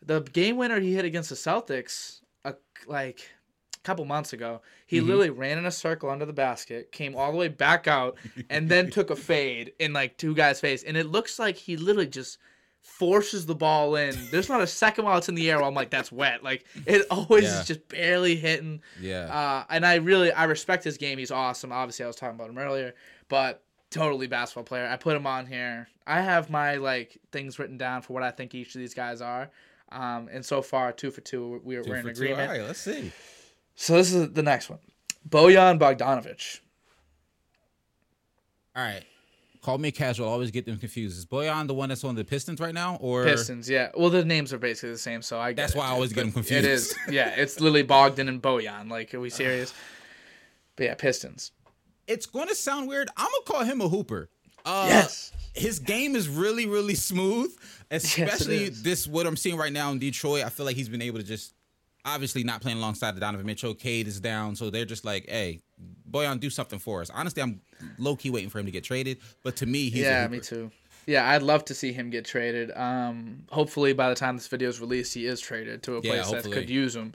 the game winner he hit against the Celtics, couple months ago, he literally ran in a circle under the basket, came all the way back out, and then took a fade in, like, 2 guys' face. And it looks like he literally just forces the ball in. There's not a second while it's in the air where I'm like, that's wet. Like, it always is just barely hitting. Yeah. And I respect his game. He's awesome. Obviously, I was talking about him earlier, but totally basketball player. I put him on here. I have my, like, things written down for what I think each of these guys are. And so far, 2 for 2, we're in agreement. All right, let's see. So this is the next one. Bojan Bogdanovic. All right. Call me casual. I always get them confused. Is Bojan the one that's on the Pistons right now? Or Pistons, yeah. Well, the names are basically the same, so I get That's why I always get them confused. It is. Yeah, it's literally Bogdan and Bojan. Like, are we serious? But yeah, Pistons. It's going to sound weird. I'm going to call him a hooper. Yes. His game is really, really smooth, especially this what I'm seeing right now in Detroit. I feel like he's been able to just obviously not playing alongside the Donovan Mitchell. Cade is down, so they're just like, hey, Bojan, do something for us. Honestly, I'm low-key waiting for him to get traded, but to me, he's a hooper. Me too. Yeah, I'd love to see him get traded. Hopefully, by the time this video is released, he is traded to a place that could use him.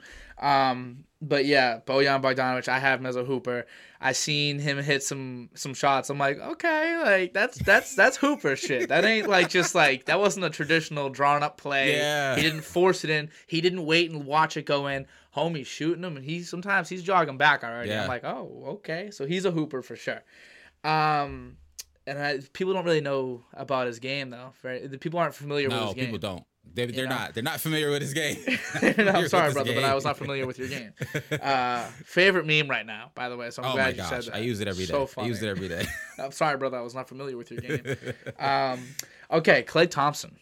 But yeah, Bojan Bogdanovic, I have him as a hooper. I seen him hit some shots. I'm like, okay, like that's hooper shit. That ain't like just like that wasn't a traditional drawn up play. Yeah. He didn't force it in. He didn't wait and watch it go in. Homie's shooting him, and he's jogging back already. Yeah. I'm like, oh, okay, so he's a hooper for sure. And people don't really know about his game, though. Right? The people aren't familiar with his game. No, people don't. They're not. They're not familiar with his game. I'm sorry, brother, but I was not familiar with your game. Favorite meme right now, by the way. So I'm glad you said that. I use it every day. So funny. I use it every day. I'm sorry, brother. I was not familiar with your game. Okay, Klay Thompson.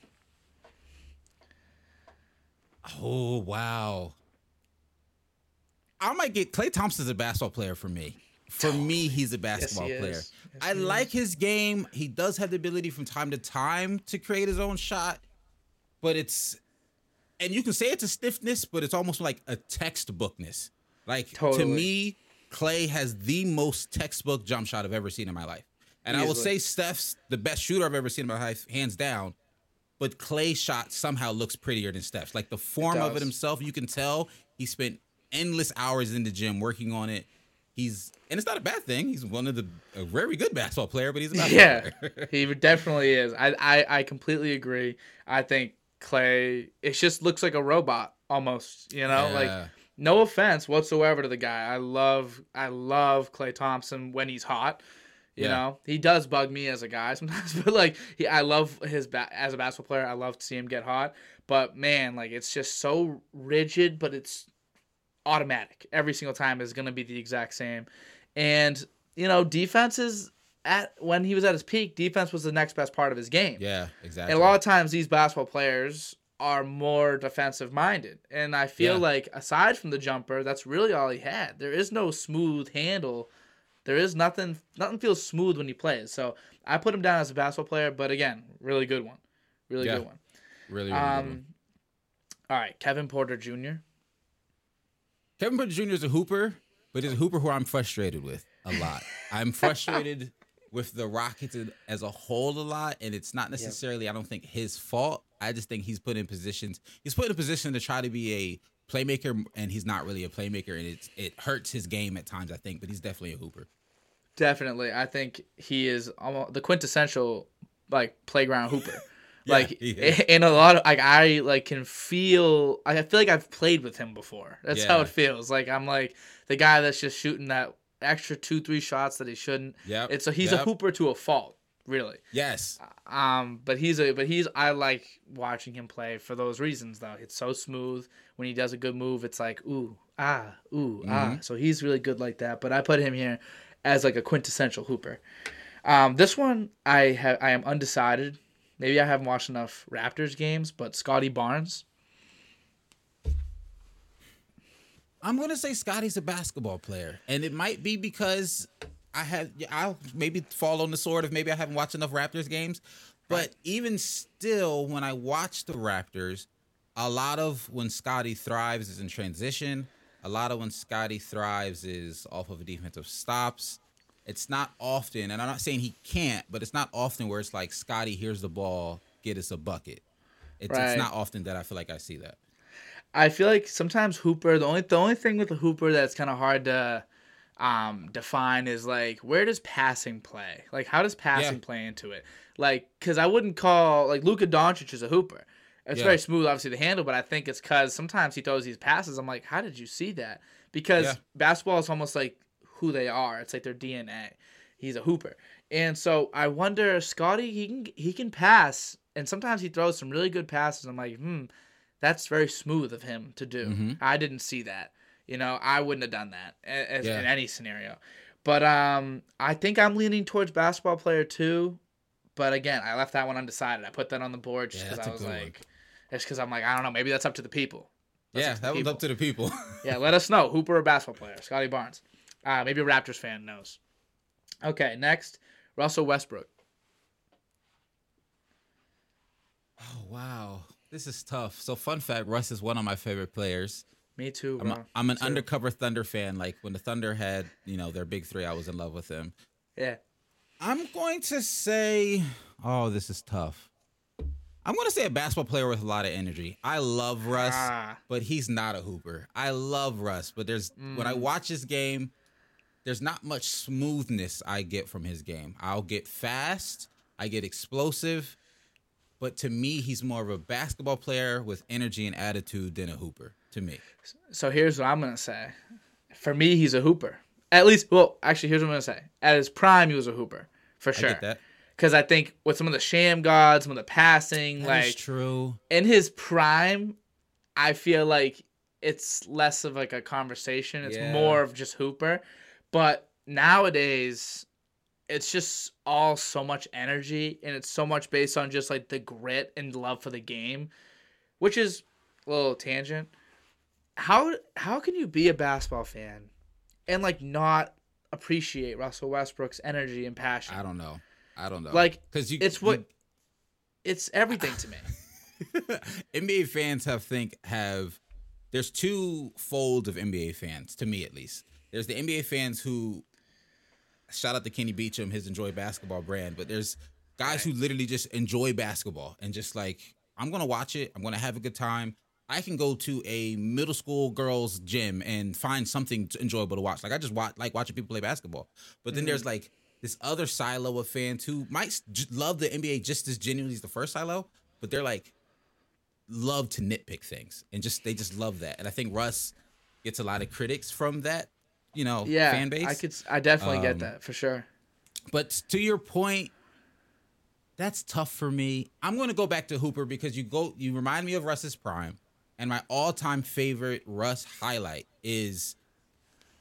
Oh, wow. I might get Klay Thompson's a basketball player for me. For me, he's a basketball player. Yes, I like his game. He does have the ability from time to time to create his own shot. But it's, and you can say it's a stiffness, but it's almost like a textbookness. To me, Klay has the most textbook jump shot I've ever seen in my life. And I will say Steph's the best shooter I've ever seen in my life, hands down. But Klay's shot somehow looks prettier than Steph's. Like the form of it himself, you can tell he spent endless hours in the gym working on it. And it's not a bad thing. He's one of a very good basketball player, but he's a player. He definitely is. I completely agree. I think Klay, it just looks like a robot almost, like no offense whatsoever to the guy. I love Klay Thompson when he's hot. You know, he does bug me as a guy sometimes, but I love his as a basketball player. I love to see him get hot, but man, it's just so rigid, but it's automatic every single time is going to be the exact same. And defenses when he was at his peak, defense was the next best part of his game. Yeah, exactly. And a lot of times these basketball players are more defensive minded. And I feel like aside from the jumper, that's really all he had. There is no smooth handle. There is nothing feels smooth when he plays. So I put him down as a basketball player, but again, really good one. Really good one. All right. Kevin Porter Jr. Kevin Porter Jr. is a hooper, but he's a hooper who I'm frustrated with a lot. I'm frustrated with the Rockets as a whole a lot, and it's not necessarily, I don't think, his fault. I just think he's put in a position to try to be a playmaker, and he's not really a playmaker, and it hurts his game at times, I think, but he's definitely a hooper. Definitely. I think he is almost the quintessential, playground hooper. And a lot of I can feel. I feel like I've played with him before. That's how it feels. I'm the guy that's just shooting that extra 2-3 shots that he shouldn't. Yeah. And so he's a hooper to a fault, really. Yes. I like watching him play for those reasons though. It's so smooth. When he does a good move, it's like ooh mm-hmm. ah. So he's really good like that. But I put him here as a quintessential hooper. This one I am undecided. Maybe I haven't watched enough Raptors games, but Scottie Barnes. I'm going to say Scottie's a basketball player. And it might be because I'll maybe fall on the sword if maybe I haven't watched enough Raptors games. But even still, when I watch the Raptors, a lot of when Scottie thrives is in transition. A lot of when Scottie thrives is off of defensive stops. It's not often, and I'm not saying he can't, but it's not often where it's like, Scottie, here's the ball, get us a bucket. It's not often that I feel like I see that. I feel like sometimes Hooper, the only thing with the Hooper that's kind of hard to define is where does passing play? How does passing play into it? Because I wouldn't call, Luka Doncic is a Hooper. It's very smooth, obviously, the handle, but I think it's because sometimes he throws these passes. I'm like, how did you see that? Because basketball is almost like, who they are. It's their DNA. He's a hooper. And so I wonder, Scottie, he can pass, and sometimes he throws some really good passes. I'm like, that's very smooth of him to do. Mm-hmm. I didn't see that. I wouldn't have done that in any scenario. But I think I'm leaning towards basketball player too. But again, I left that one undecided. I put that on the board just because I was like, it's because I'm like, I don't know, maybe that's up to the people. That was up to the people. Let us know, hooper or basketball player, Scottie Barnes. Maybe a Raptors fan knows. Okay, next, Russell Westbrook. Oh, wow. This is tough. So, fun fact, Russ is one of my favorite players. Me too, bro. I'm an undercover Thunder fan. When the Thunder had, their big three, I was in love with them. Yeah. I'm going to say, this is tough. I'm going to say a basketball player with a lot of energy. I love Russ, but he's not a hooper. I love Russ, but there's when I watch his game, there's not much smoothness I get from his game. I'll get fast. I get explosive. But to me, he's more of a basketball player with energy and attitude than a hooper, to me. So here's what I'm going to say. For me, he's a hooper. At least, here's what I'm going to say. At his prime, he was a hooper, for sure. I get that. Because I think with some of the sham guards, some of the passing, that like is true. In his prime, I feel like it's less of like a conversation. It's more of just Hooper. But nowadays, it's just all so much energy, and it's so much based on just like the grit and love for the game, which is a little tangent. How can you be a basketball fan and like not appreciate Russell Westbrook's energy and passion? I don't know. Like, because it's everything to me. NBA fans there's two folds of NBA fans, to me at least. There's the NBA fans who, shout out to Kenny Beachum, his Enjoy Basketball brand, but there's guys who literally just enjoy basketball and just like, I'm going to watch it. I'm going to have a good time. I can go to a middle school girls' gym and find something enjoyable to watch. Like, I just like watching people play basketball. But then there's like this other silo of fans who might love the NBA just as genuinely as the first silo, but they're like, love to nitpick things and they just love that. And I think Russ gets a lot of critics from that, fan base. I definitely get that for sure. But to your point, that's tough for me. I'm going to go back to Hooper because you remind me of Russ's prime, and my all-time favorite Russ highlight is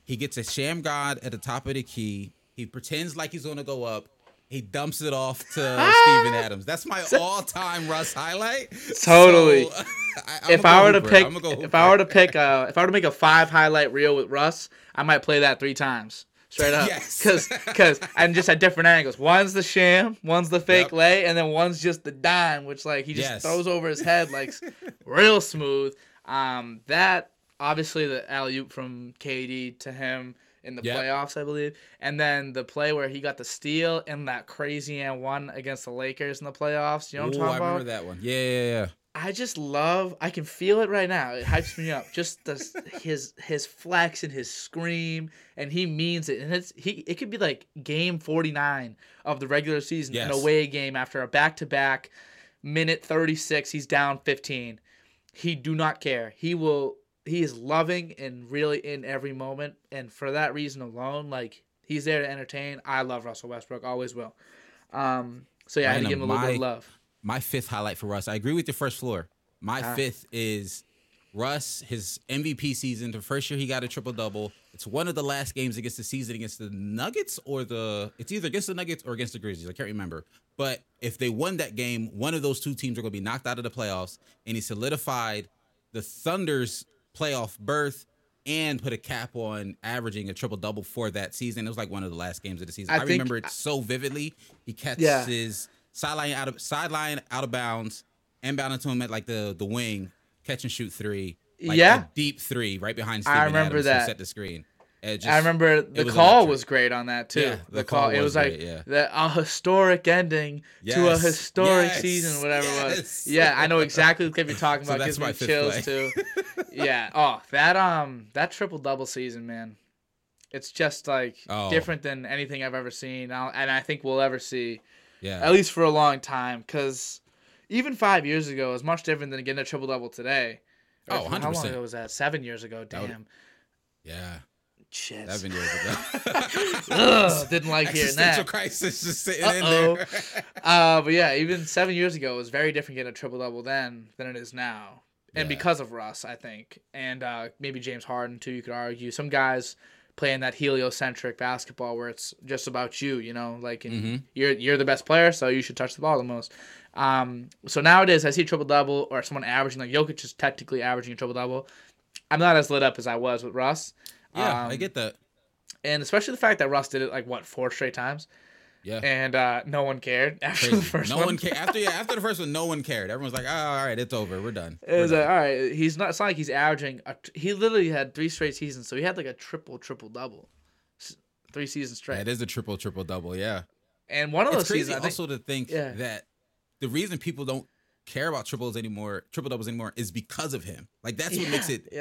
he gets a sham god at the top of the key. He pretends like he's going to go up. He dumps it off to Steven Adams. That's my all-time Russ highlight. Totally. So, if I were to make a 5 highlight reel with Russ, I might play that 3 times straight up. Yes. Because I'm just at different angles. One's the sham, one's the fake lay, and then one's just the dime, which like he just throws over his head like real smooth. That obviously the alley-oop from KD to him. In the playoffs, I believe. And then the play where he got the steal in that crazy and one against the Lakers in the playoffs. You know what I'm talking about? I remember that one. Yeah. I can feel it right now. It hypes me up. Just his flex and his scream, and he means it. And it could be like game 49 of the regular season, an away game after a back-to-back, minute 36, he's down 15. He do not care. He is loving and really in every moment. And for that reason alone, like, he's there to entertain. I love Russell Westbrook. Always will. I had to give him a little bit of love. My 5th highlight for Russ, I agree with your first floor. My 5th is Russ, his MVP season. The first year he got a triple-double. It's one of the last games against the season against the Nuggets it's either against the Nuggets or against the Grizzlies. I can't remember. But if they won that game, one of those two teams are going to be knocked out of the playoffs. And he solidified the Thunder's playoff berth and put a cap on averaging a triple-double for that season. It was like one of the last games of the season. I remember it so vividly. He catches his sideline out of bounds, inbound into him at like the wing, catch and shoot three, like a deep three right behind Steven Adams that. Who set the screen. I remember the call was great on that too. Yeah, the call was a historic ending to a historic season, whatever it was. Yeah, I know exactly what you're talking about. Gives me chills too. Yeah. Oh, that triple-double season, man. It's just like different than anything I've ever seen, and I think we'll ever see. Yeah. At least for a long time, because even 5 years ago, it was much different than getting a triple-double today. Or 100%. How long ago was that? 7 years ago. Damn. Yeah. Shit. 7 years ago. Ugh, didn't like hearing that. Existential crisis just sitting in there. But yeah, even 7 years ago, it was very different getting a triple-double then than it is now. And because of Russ, I think. And maybe James Harden, too, you could argue. Some guys playing that heliocentric basketball where it's just about you know? Like, you're the best player, so you should touch the ball the most. So nowadays, I see triple-double or someone averaging, like Jokic is technically averaging a triple-double. I'm not as lit up as I was with Russ. Yeah, I get that. And especially the fact that Russ did it, 4 straight times? Yeah. And no one cared after the first one. No one cared. After the first one, no one cared. Everyone's like, oh, all right, it's over. We're done. All right. It's not like he's averaging. He literally had 3 straight seasons, so he had, a triple-double. 3 seasons straight. That is a triple-double, yeah. And one of those seasons, I think that the reason people don't care about triple-doubles anymore is because of him. That's what makes it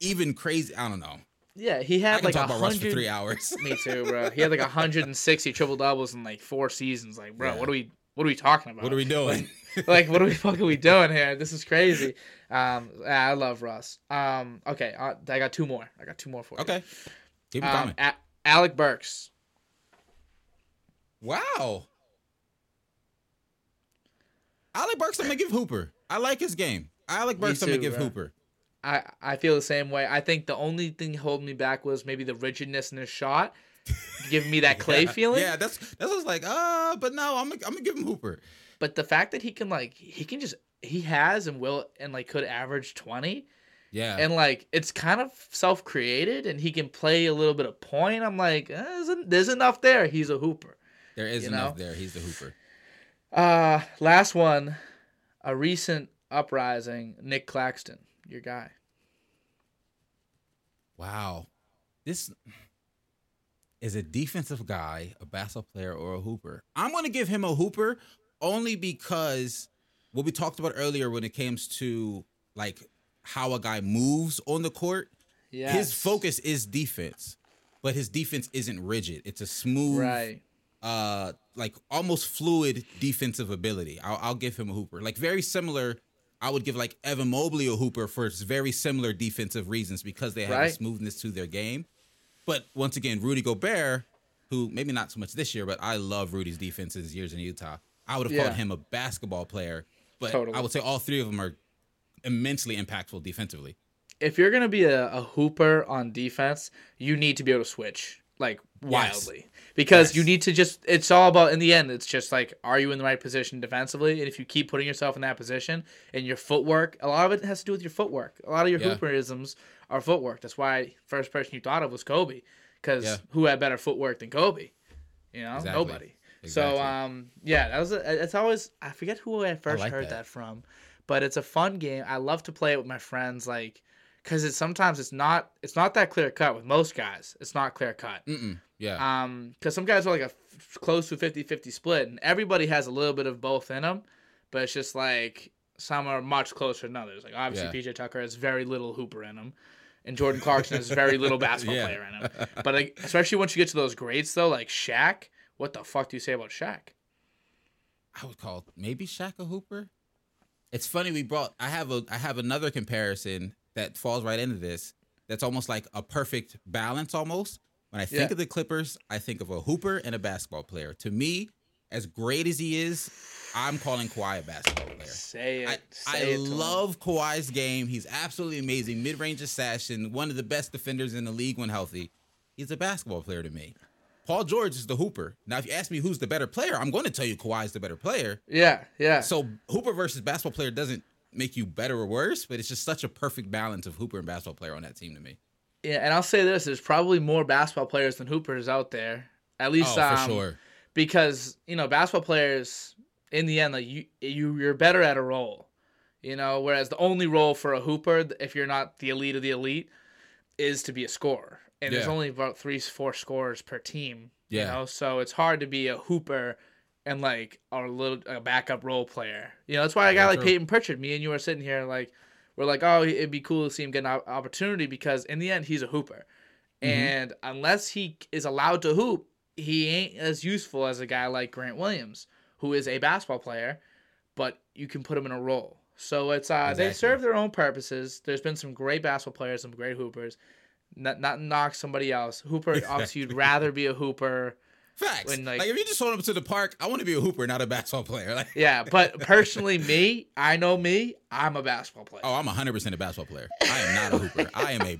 even crazy. I don't know. Yeah, he had I can talk about Russ for 3 hours. Me too, bro. He had 160 triple-doubles in 4 seasons. What are we talking about? What are we doing? What are we doing here? This is crazy. I love Russ. Okay, I got 2 more. I got 2 more for you. Okay, keep it coming. Alec Burks. Wow. Alec Burks, I'm going to give Hooper. I like his game. Alec Burks, I'm going to give Hooper. I feel the same way. I think the only thing holding me back was maybe the rigidness in his shot, giving me that clay feeling. Yeah, that's what I was like, but no, I'm gonna give him Hooper. But the fact that he has and could average 20. Yeah. And it's kind of self-created and he can play a little bit of point. I'm like, there's enough there. He's a hooper. There is enough there. He's the hooper. Last one, a recent uprising, Nick Claxton, your guy. Wow. This is a defensive guy, a basketball player, or a hooper. I'm going to give him a hooper only because what we talked about earlier when it comes to how a guy moves on the court. Yes. His focus is defense, but his defense isn't rigid. It's a smooth, almost fluid defensive ability. I'll give him a hooper. Very similar, I would give Evan Mobley a hooper for very similar defensive reasons because they have a smoothness to their game. But once again, Rudy Gobert, who maybe not so much this year, but I love Rudy's defense his years in Utah. I would have called him a basketball player, but totally. I would say all three of them are immensely impactful defensively. If you're going to be a hooper on defense, you need to be able to switch wildly because you need to it's all about, in the end, it's just are you in the right position defensively? And if you keep putting yourself in that position and your footwork, a lot of it has to do with your footwork. A lot of your hooperisms are footwork. That's why first person you thought of was Kobe because who had better footwork than Kobe? Exactly. Nobody. Exactly. So, I forget who I first heard that from. But it's a fun game. I love to play it with my friends, because it's not that clear cut with most guys. It's not clear cut. Yeah. Because some guys are close to 50-50 split, and everybody has a little bit of both in them. But it's just some are much closer than others. Obviously, PJ Tucker has very little hooper in him, and Jordan Clarkson has very little basketball player in him. But especially once you get to those grades, though, Shaq. What the fuck do you say about Shaq? I would call maybe Shaq a hooper. It's funny I have another comparison that falls right into this. That's almost like a perfect balance almost. When I think of the Clippers, I think of a hooper and a basketball player. To me, as great as he is, I'm calling Kawhi a basketball player. Say it. I love Kawhi's game. He's absolutely amazing. Mid-range assassin, one of the best defenders in the league when healthy. He's a basketball player to me. Paul George is the hooper. Now, if you ask me who's the better player, I'm going to tell you Kawhi is the better player. Yeah, yeah. So hooper versus basketball player doesn't make you better or worse, but it's just such a perfect balance of hooper and basketball player on that team to me. Yeah, and I'll say this. There's probably more basketball players than hoopers out there, at least for sure. Because, basketball players, in the end, you're better at a role, whereas the only role for a hooper, if you're not the elite of the elite, is to be a scorer. And there's only about 3-4 scorers per team, so it's hard to be a hooper and a backup role player. That's why I got Peyton Pritchard. Me and you are sitting here oh, it'd be cool to see him get an opportunity because in the end he's a hooper, and unless he is allowed to hoop, he ain't as useful as a guy like Grant Williams, who is a basketball player, but you can put him in a role. So it's they serve their own purposes. There's been some great basketball players, some great hoopers. Not knock somebody else. Hooper, obviously, you'd rather be a hooper. Facts. When, if you just went up to the park, I want to be a hooper, not a basketball player. Yeah, but personally, I'm a basketball player. Oh, I'm 100% a basketball player. I am not a hooper. I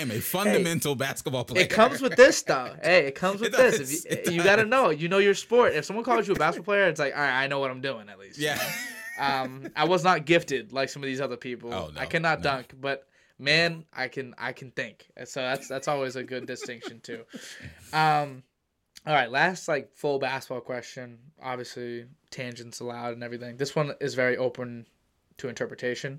am a fundamental basketball player. It comes with this, though. Hey, it comes with this. You got to know. You know your sport. If someone calls you a basketball player, it's all right, I know what I'm doing, at least. Yeah. I was not gifted like some of these other people. Oh, no, I cannot dunk, but... Man, I can think. So that's always a good distinction too. All right, last full basketball question. Obviously, tangents allowed and everything. This one is very open to interpretation.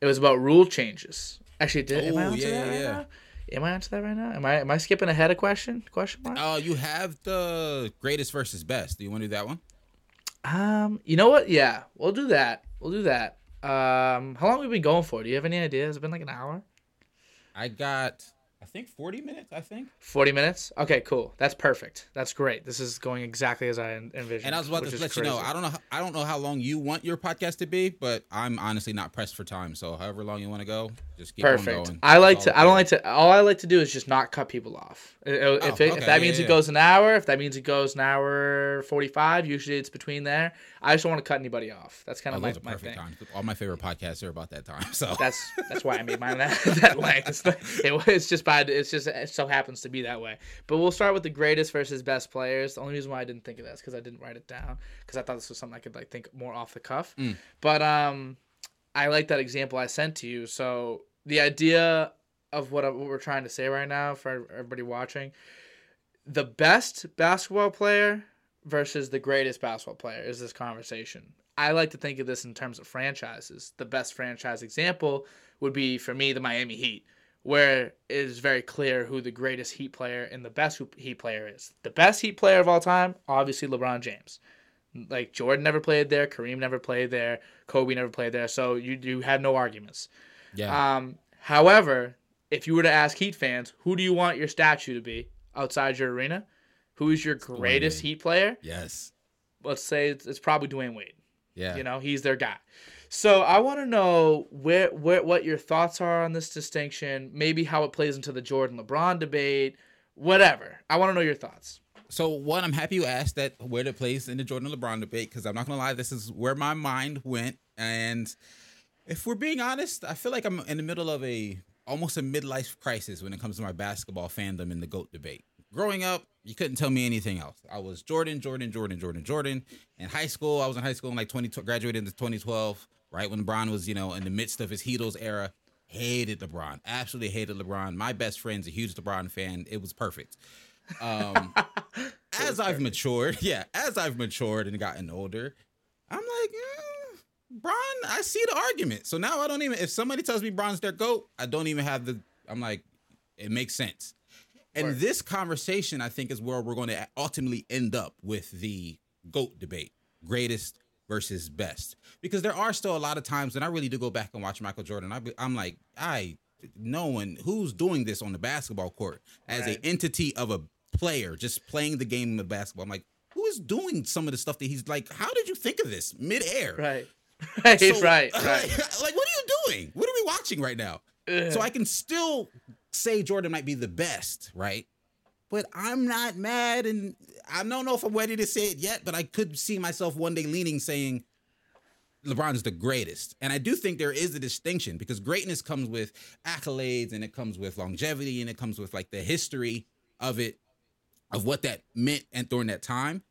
It was about rule changes. Actually, am I onto that right now? Am I onto that right now? Am I skipping ahead a question? Question mark? Oh, you have the greatest versus best. Do you want to do that one? You know what? Yeah, we'll do that. We'll do that. How long have we been going for? Do you have any ideas? It's been an hour. I got, I I think 40 minutes, 40 minutes? Okay, cool. That's perfect. That's great. This is going exactly as I envisioned. And I was about to let you know, I don't know how long you want your podcast to be, but I'm honestly not pressed for time. So however long you want to go, just keep on going. All I like to do is just not cut people off. If that means it goes an hour, if that means it goes an hour 45, usually it's between there. I just don't want to cut anybody off. That's kind of my thing. Time. All my favorite podcasts are about that time. So that's why I made mine that length. It so happens to be that way. But we'll start with the greatest versus best players. The only reason why I didn't think of that is because I didn't write it down, because I thought this was something I could think more off the cuff. But I like that example I sent to you. So the idea of what we're trying to say right now for everybody watching, the best basketball player versus the greatest basketball player is this conversation. I like to think of this in terms of franchises. The best franchise example would be, for me, the Miami Heat, where it is very clear who the greatest Heat player and the best Heat player is. The best Heat player of all time, obviously LeBron James. Jordan never played there, Kareem never played there, Kobe never played there, so you had no arguments. Yeah. However, if you were to ask Heat fans, who do you want your statue to be outside your arena? Who is your greatest Heat player? Yes. Let's say it's probably Dwayne Wade. Yeah. He's their guy. So I want to know what your thoughts are on this distinction, maybe how it plays into the Jordan-LeBron debate, whatever. I want to know your thoughts. So, one, I'm happy you asked that, where it plays in the Jordan-LeBron debate, because I'm not going to lie, this is where my mind went. And if we're being honest, I feel like I'm in the middle of almost a midlife crisis when it comes to my basketball fandom and the GOAT debate. Growing up, you couldn't tell me anything else. I was Jordan. In high school, I was in high school in graduated in 2012. Right when LeBron was, in the midst of his Heatles era, hated LeBron. Absolutely hated LeBron. My best friend's a huge LeBron fan. It was perfect. As I've matured and gotten older, I'm like, Bron, I see the argument. So now I don't even, if somebody tells me Bron's their GOAT, I don't even have I'm like, it makes sense. And this conversation, I think, is where we're going to ultimately end up with the GOAT debate. Greatest versus best, because there are still a lot of times when I really do go back and watch Michael Jordan. I'm like, no one who's doing this on the basketball court as an entity of a player just playing the game of basketball. I'm like, who is doing some of the stuff that he's like? How did you think of this midair? What are you doing? What are we watching right now? So I can still say Jordan might be the best, right? But I'm not mad, and I don't know if I'm ready to say it yet, but I could see myself one day leaning, saying LeBron's the greatest. And I do think there is a distinction, because greatness comes with accolades, and it comes with longevity, and it comes with the history of it, of what that meant and during that time.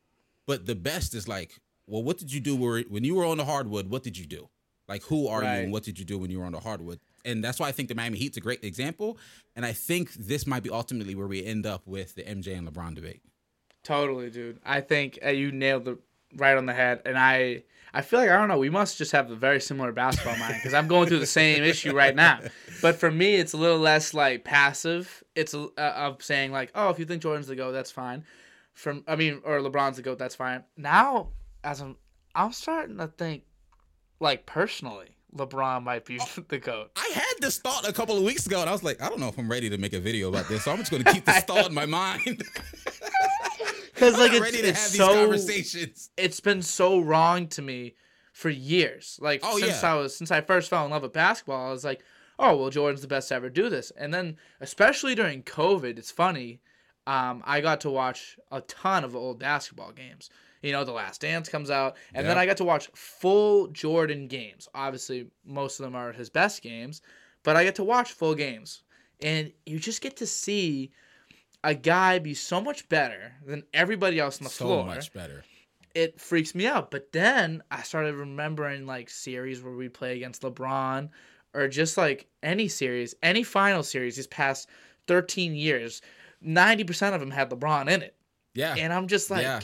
But the best is what did you do when you were on the hardwood? What did you do? Who are you, and what did you do when you were on the hardwood? And that's why I think the Miami Heat's a great example. And I think this might be ultimately where we end up with the MJ and LeBron debate. Totally, dude. I think you nailed it right on the head. And I feel like, I don't know, we must just have a very similar basketball mind, because I'm going through the same issue right now. But for me, it's a little less passive. It's of saying if you think Jordan's the GOAT, that's fine. Or LeBron's the GOAT, that's fine. Now, as I'm starting to think, personally, LeBron might be the GOAT. I had this thought a couple of weeks ago, and I was like, I don't know if I'm ready to make a video about this, so I'm just going to keep this thought in my mind. Because these conversations. It's been so wrong to me for years. Since I first fell in love with basketball, I was like, oh well, Jordan's the best to ever do this. And then, especially during COVID, it's funny. I got to watch a ton of old basketball games. The Last Dance comes out, and then I got to watch full Jordan games. Obviously, most of them are his best games, but I get to watch full games. And you just get to see a guy be so much better than everybody else on the floor. So much better. It freaks me out. But then I started remembering, series where we play against LeBron, or just, any series, any final series these past 13 years, 90% of them had LeBron in it. Yeah. And I'm just God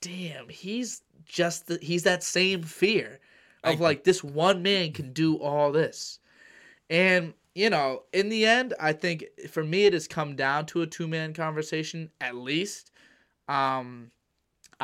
damn, he's just he's that same fear of this one man can do all this. And, in the end, I think for me it has come down to a two-man conversation, at least. I'm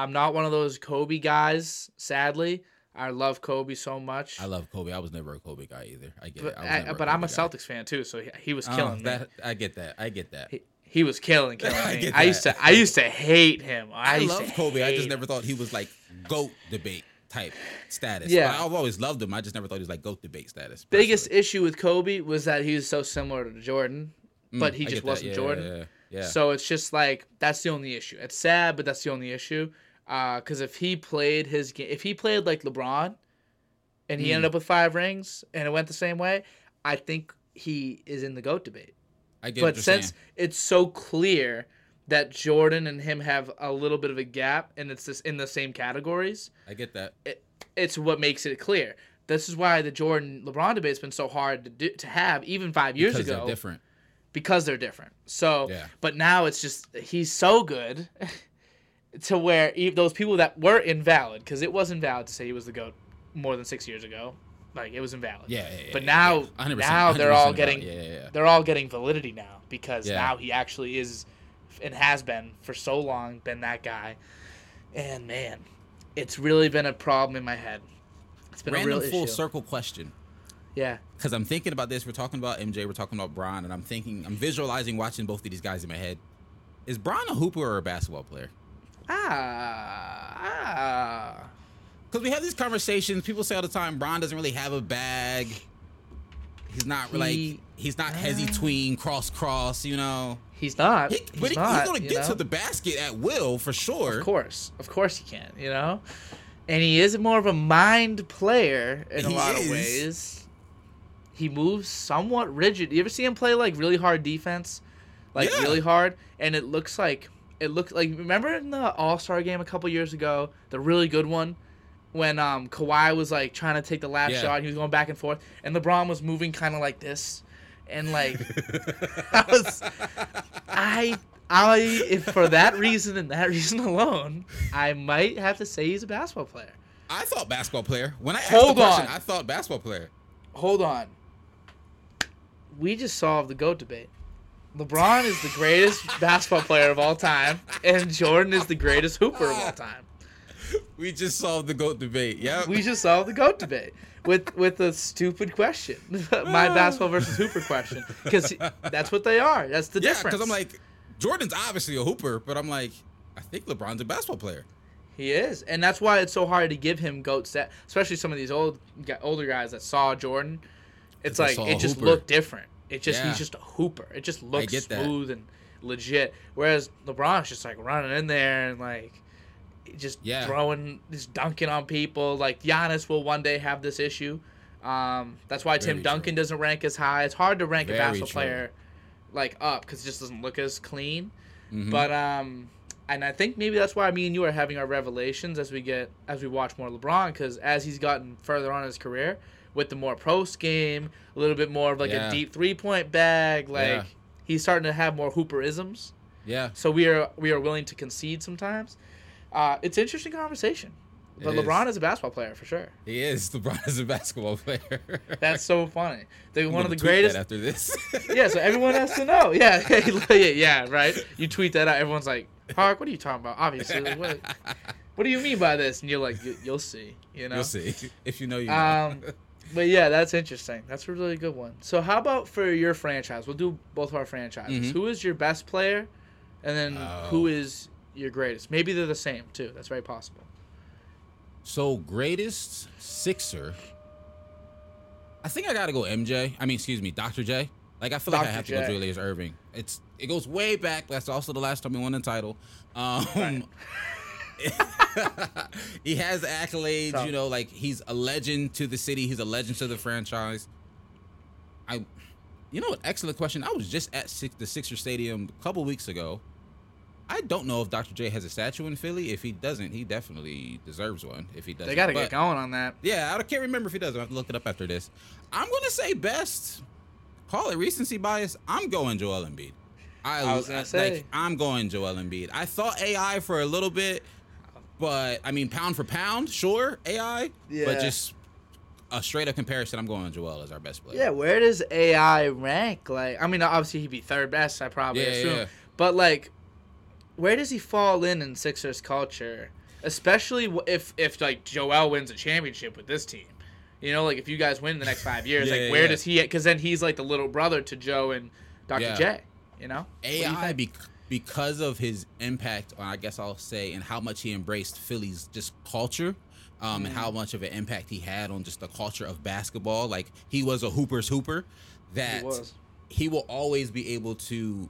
not one of those Kobe guys, sadly. I love Kobe so much. I love Kobe. I was never a Kobe guy either. I get it. But I'm a Celtics fan too, so he was killing me. I get that. He was killing me. I used to hate him. I love Kobe. I just never thought he was like GOAT debate type status. Yeah. I've always loved him. I just never thought he was like GOAT debate status. Biggest issue with Kobe was that he was so similar to Jordan, but he just wasn't Jordan. Yeah. So it's just like, that's the only issue. It's sad, but that's the only issue. Because if he played like LeBron, and he ended up with 5 rings, and it went the same way, I think he is in the GOAT debate. It's so clear that Jordan and him have a little bit of a gap, and it's just in the same categories. I get that. It's what makes it clear. This is why the Jordan-LeBron debate's been so hard to have even 5 years ago. Because they're different. So, But now it's just he's so good. To where those people that were invalid, because it was invalid to say he was the GOAT more than 6 years ago, like it was invalid. Yeah. But now, 100%, now they're all getting they're all getting validity now because now he actually is, and has been for so long, been that guy. And man, it's really been a problem in my head. It's been a real full issue. Circle question. Yeah. Because I'm thinking about this. We're talking about MJ. We're talking about Bron, and I'm visualizing watching both of these guys in my head. Is Bron a hooper or a basketball player? Because we have these conversations. People say all the time, Bron doesn't really have a bag. He's not hezzy tween, cross, you know. He's not. He's going to get to the basket at will for sure. Of course he can, you know. And he is more of a mind player in a lot of ways. He moves somewhat rigid. You ever see him play like really hard defense? Really hard, and it looks like remember in the All-Star game a couple years ago, the really good one, when Kawhi was like trying to take the lap shot, he was going back and forth, and LeBron was moving kind of like this, and like if for that reason and that reason alone, I might have to say he's a basketball player. I thought basketball player when I asked the question. I thought basketball player. Hold on. We just solved the GOAT debate. LeBron is the greatest basketball player of all time, and Jordan is the greatest hooper of all time. We just solved the GOAT debate. Yep. We just solved the GOAT debate with a stupid question, my basketball versus hooper question, because that's what they are. That's the difference. Yeah, because I'm like, Jordan's obviously a hooper, but I'm like, I think LeBron's a basketball player. He is, and that's why it's so hard to give him GOAT stat, especially some of these older guys that saw Jordan. It's like it just looked different. He's just a hooper. It just looks smooth and legit. Whereas LeBron's just like running in there and like just just dunking on people. Like Giannis will one day have this issue. That's why Tim Duncan doesn't rank as high. It's hard to rank a basketball player like up because it just doesn't look as clean. Mm-hmm. But and I think maybe that's why me and you are having our revelations as we watch more LeBron, because as he's gotten further on in his career. With the more post game, a little bit more of like a deep 3-point bag, like he's starting to have more hooperisms. Yeah. So we are willing to concede sometimes. It's an interesting conversation. But LeBron is a basketball player for sure. He is. LeBron is a basketball player. That's so funny. They're one of the greatest. That after this. Yeah. So everyone has to know. Yeah. Right. You tweet that out. Everyone's like, Park, what are you talking about? Obviously. Like, what do you mean by this? And you're like, you'll see. You know. You'll see if you know you know. But yeah, that's interesting. That's a really good one. So how about for your franchise? We'll do both of our franchises. Mm-hmm. Who is your best player, and then who is your greatest? Maybe they're the same too. That's very possible. So greatest Sixer, I think I gotta go MJ. Dr. J. Like I feel Dr. like I have to go Julius Erving. It goes way back. That's also the last time he won the title. Right. He has accolades, so. You know, like he's a legend to the city. He's a legend to the franchise. Excellent question. I was just at the Sixer Stadium a couple weeks ago. I don't know if Dr. J has a statue in Philly. If he doesn't, he definitely deserves one. If he doesn't, they got to get going on that. Yeah, I can't remember if he doesn't. I have to look it up after this. I'm going to say best. Call it recency bias. I'm going Joel Embiid. I was going to say. I'm going Joel Embiid. I thought AI for a little bit. But, pound for pound, sure, AI. Yeah. But just a straight-up comparison, I'm going on Joel as our best player. Yeah, where does AI rank? Like, obviously he'd be third best, I probably assume. Yeah. But, like, where does he fall in Sixers culture? especially if like Joel wins a championship with this team. You know, like if you guys win the next 5 years, where does he? Because then he's like the little brother to Joe and Dr. J. You know, AI because of his impact, or I guess I'll say, and how much he embraced Philly's just culture. And how much of an impact he had on just the culture of basketball. Like, he was a hooper's hooper. That he will always be able to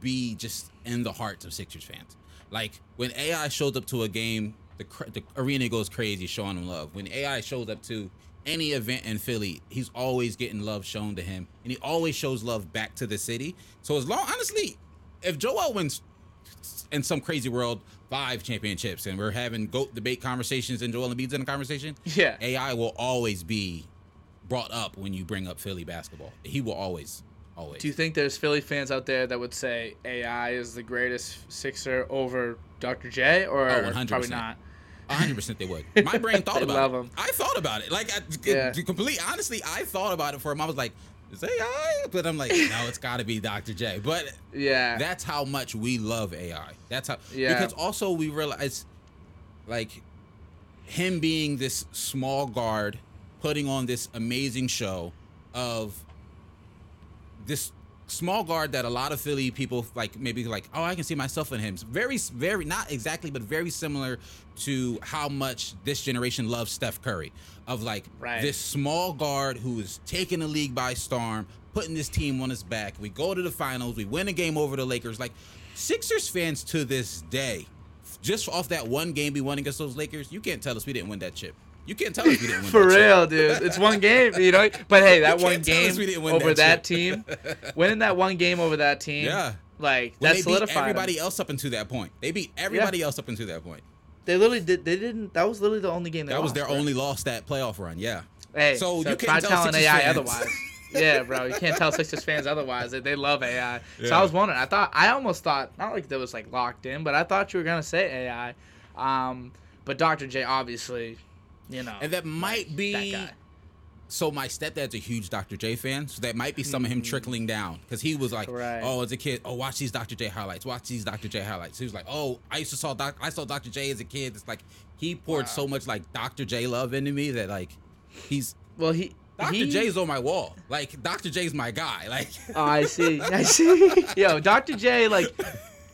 be just in the hearts of Sixers fans. Like, when AI shows up to a game, the arena goes crazy showing him love. When AI shows up to any event in Philly, he's always getting love shown to him. And he always shows love back to the city. So as long, honestly, if Joel wins in some crazy world 5 championships, and we're having GOAT debate conversations, and Joel Embiid's in the conversation, AI will always be brought up when you bring up Philly basketball. He will always. Do you think there's Philly fans out there that would say AI is the greatest Sixer over Dr. J, or 100%. Probably not? 100% they would. My brain thought about love it. Him. I thought about it. Like, honestly, I thought about it for him. I was like, is AI? But I'm like, no, it's got to be Dr. J. But that's how much we love AI. That's how. Yeah. Because also we realize, like, him being this small guard, putting on this amazing show of this small guard that a lot of Philly people like maybe like, oh, I can see myself in him. It's very, very, not exactly, but very similar to how much this generation loves Steph Curry. Of like this small guard who is taking the league by storm, putting this team on his back. We go to the finals. We win a game over the Lakers. Like, Sixers fans to this day, just off that one game we won against those Lakers, you can't tell us we didn't win that chip. You can't tell us we didn't win for real, dude. It's one game, you know. But hey, that one game over that team, winning that one game over that team, like that solidified everybody else up until that point. They beat everybody else up until that point. They literally did. They didn't. That was literally the only game they lost. That was their only loss that playoff run. Yeah. Hey, so you can't tell Sixers AI fans otherwise. Yeah, bro, you can't tell Sixers fans otherwise. They love AI. Yeah. So I was wondering. I almost thought not like that was like locked in, but I thought you were gonna say AI. But Dr. J, obviously. You know, and that might be that guy. So my stepdad's a huge Dr. J fan, so that might be some of him trickling down, because he was like, oh, as a kid, oh, watch these Dr. J highlights, He was like, oh, I saw Dr. J as a kid. It's like he poured so much like Dr. J love into me that like Dr. J's on my wall. Like, Dr. J's my guy. Like, oh, I see. Yo, Dr. J, like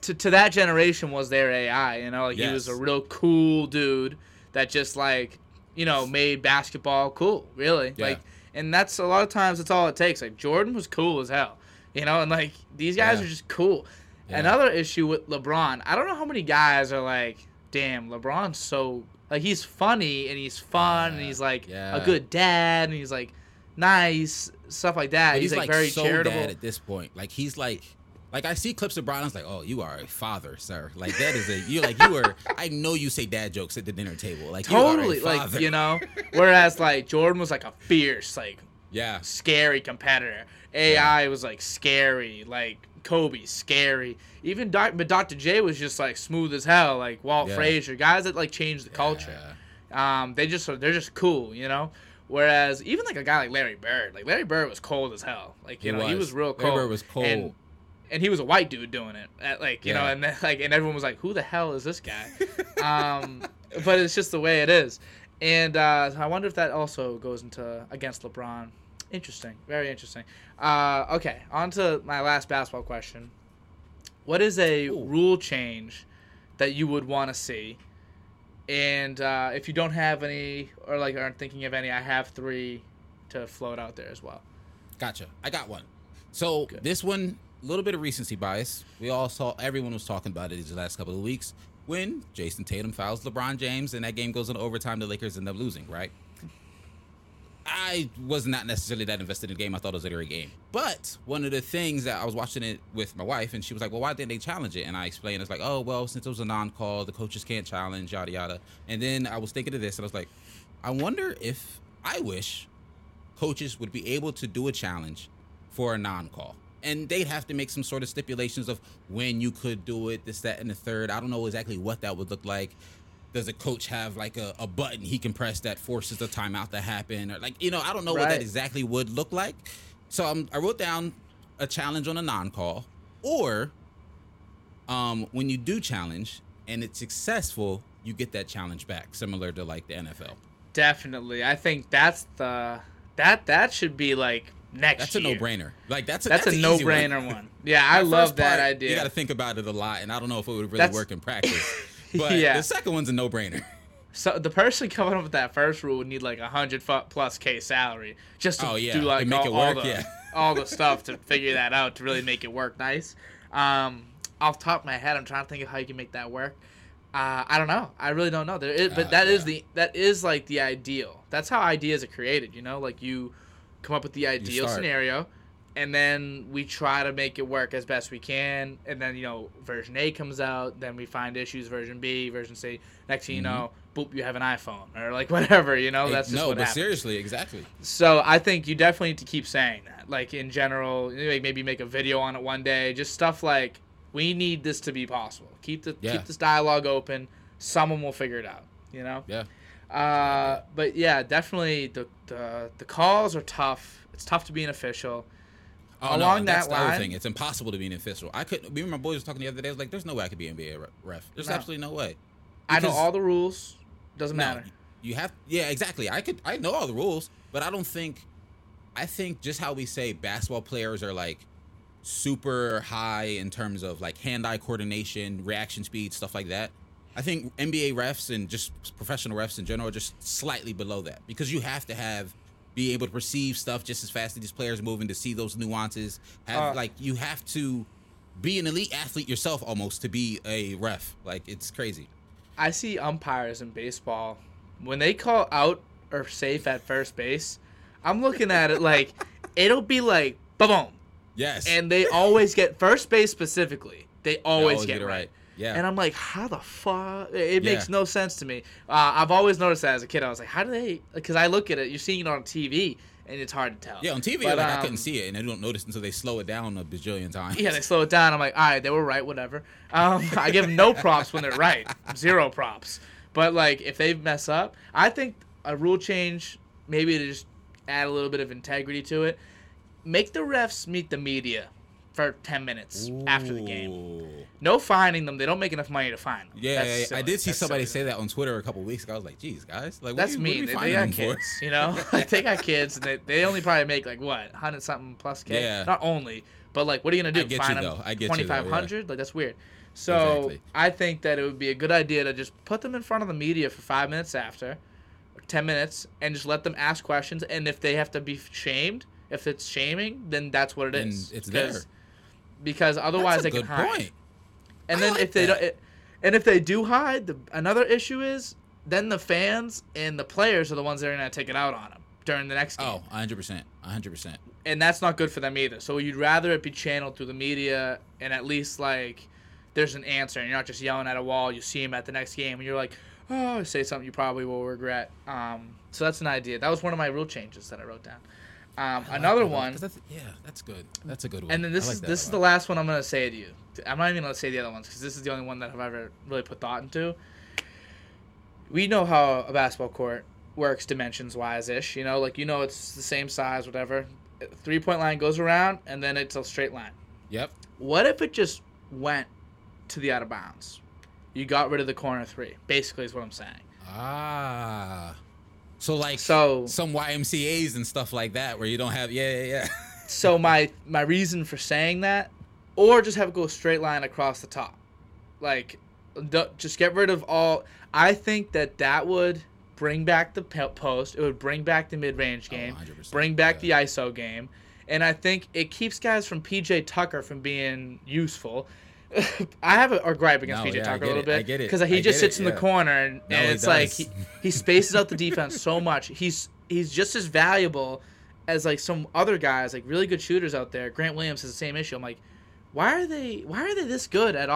to that generation was their AI. You know, like, he was a real cool dude that just like, you know, made basketball cool, really. Yeah. Like, and that's a lot of times that's all it takes. Like, Jordan was cool as hell, you know, and like these guys are just cool. Yeah. Another issue with LeBron, I don't know how many guys are like, damn, LeBron's so like, he's funny and he's fun and he's like a good dad and he's like nice, stuff like that. But he's like very so charitable dad at this point. Like, he's like. Like, I see clips of Bron, I was like, oh, you are a father, sir. Like, that is you are, I know you say dad jokes at the dinner table. Like, totally, you are a father. Like, you know, whereas, like, Jordan was, like, a fierce, like, scary competitor. AI was, like, scary. Like, Kobe, scary. Even, but Dr. J was just, like, smooth as hell. Like, Walt Frazier, guys that, like, changed the culture. They're just cool, you know? Whereas, even, like, a guy like Larry Bird. Like, Larry Bird was cold as hell. Like, you know, he was real cold. Larry Bird was cold. And he was a white dude doing it, at, like, you know, and then, like, and everyone was like, "Who the hell is this guy?" But it's just the way it is, and I wonder if that also goes into against LeBron. Interesting, very interesting. Okay, on to my last basketball question. What is a rule change that you would want to see? And if you don't have any, or like aren't thinking of any, I have 3 to float out there as well. Gotcha. I got one. So this one. A little bit of recency bias. We all saw, everyone was talking about it these last couple of weeks when Jason Tatum fouls LeBron James and that game goes into overtime. The Lakers end up losing, right? I was not necessarily that invested in the game. I thought it was a great game. But one of the things that I was watching it with my wife, and she was like, well, why didn't they challenge it? And I explained, it's like, oh, well, since it was a non-call, the coaches can't challenge, yada, yada. And then I was thinking of this and I was like, I wonder if I wish coaches would be able to do a challenge for a non-call. And they'd have to make some sort of stipulations of when you could do it, this, that, and the third. I don't know exactly what that would look like. Does a coach have, like, a button he can press that forces a timeout to happen? Or, like, you know, I don't know what that exactly would look like. So I wrote down a challenge on a non-call. Or when you do challenge and it's successful, you get that challenge back, similar to like the NFL. Definitely. I think that's the that should be like next that's year. A no-brainer. Like that's a no-brainer one. Yeah, I love that idea. You got to think about it a lot, and I don't know if it would really work in practice. But yeah. The second one's a no-brainer. So the person coming up with that first rule would need like 100+ K salary just to do like all the stuff to figure that out to really make it work nice. Off the top of my head, I'm trying to think of how you can make that work. I don't know. I really don't know. That is like the ideal. That's how ideas are created. You know, like you come up with the ideal scenario, and then we try to make it work as best we can. And then, you know, version A comes out. Then we find issues, version B, version C. Next thing you know, boop, you have an iPhone or like whatever, you know. That's just what happens. No, but seriously, exactly. So I think you definitely need to keep saying that. Like in general, maybe make a video on it one day. Just stuff like, we need this to be possible. Keep this dialogue open. Someone will figure it out, you know? Yeah. But, yeah, definitely the calls are tough. It's tough to be an official. That's the other thing. It's impossible to be an official. Me and my boys were talking the other day. I was like, there's no way I could be an NBA ref. There's absolutely no way. Because I know all the rules. Doesn't matter. You have. Yeah, exactly. I know all the rules, but I don't think. I think just how we say basketball players are like super high in terms of like hand-eye coordination, reaction speed, stuff like that. I think NBA refs and just professional refs in general are just slightly below that because you have to be able to perceive stuff just as fast as these players moving to see those nuances. You have to be an elite athlete yourself almost to be a ref. Like, it's crazy. I see umpires in baseball. When they call out or safe at first base, I'm looking at it like it'll be like, boom. Yes. And they always get first base specifically. They always get it right. Yeah. And I'm like, how the fuck? It makes no sense to me. I've always noticed that as a kid. I was like, how do they? Because I look at it, you're seeing it on TV, and it's hard to tell. Yeah, on TV, but, I couldn't see it, and I don't notice until they slow it down a bajillion times. Yeah, they slow it down. I'm like, all right, they were right, whatever. I give them no props when they're right. Zero props. But, like, if they mess up, I think a rule change, maybe to just add a little bit of integrity to it. Make the refs meet the media for 10 minutes after the game. No fining them. They don't make enough money to fine them. Yeah. I did see somebody say that on Twitter a couple weeks ago. I was like, geez, guys. Like, that's mean. They got kids, you know? Like, they got kids, and they only probably make, like, what, 100-something plus K? Yeah. Not only, but, like, what are you going to do? I get $2,500? Yeah. Like, that's weird. So exactly. I think that it would be a good idea to just put them in front of the media for 5 minutes after, or 10 minutes, and just let them ask questions. And if they have to be shamed, if it's shaming, then that's what it is. And it's there. Because otherwise they can hide. Point. And then if they do hide, another issue is then the fans and the players are the ones that are going to take it out on them during the next game. Oh, 100%. 100%. And that's not good for them either. So you'd rather it be channeled through the media and at least, like, there's an answer and you're not just yelling at a wall. You see him at the next game and you're like, oh, say something you probably will regret. So that's an idea. That was one of my rule changes that I wrote down. Another one. That's good. That's a good one. And then this is the last one I'm going to say to you. I'm not even going to say the other ones because this is the only one that I've ever really put thought into. We know how a basketball court works dimensions-wise-ish. You know, like, you know it's the same size, whatever. Three-point line goes around, and then it's a straight line. Yep. What if it just went to the out of bounds? You got rid of the corner three, basically is what I'm saying. So, like, some YMCAs and stuff like that where you don't have... Yeah. So, my reason for saying that, or just have it go a straight line across the top. Like, just get rid of all... I think that would bring back the post. It would bring back the mid-range game. 100%, bring back the ISO game. And I think it keeps guys from P.J. Tucker from being useful. I have a gripe against PJ Tucker a little bit. I get it. Because he just sits in the corner and it's like he spaces out the defense so much. He's just as valuable as like some other guys, like really good shooters out there. Grant Williams has the same issue. I'm like, why are they this good at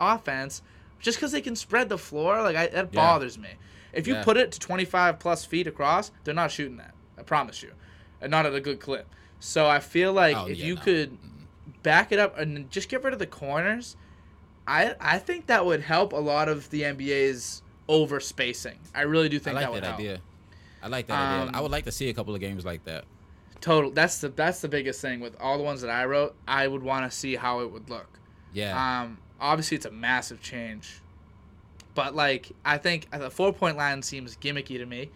offense just because they can spread the floor? Like that bothers me. If you put it to 25 plus feet across, they're not shooting that. I promise you, and not at a good clip. So I feel like could back it up and just get rid of the corners, I think that would help a lot of the NBA's overspacing. I really do think that would help. I like that idea. I would like to see a couple of games like that. Total. That's the biggest thing with all the ones that I wrote. I would want to see how it would look. Yeah. Obviously, it's a massive change, But, like, I think the 4-point line seems gimmicky to me.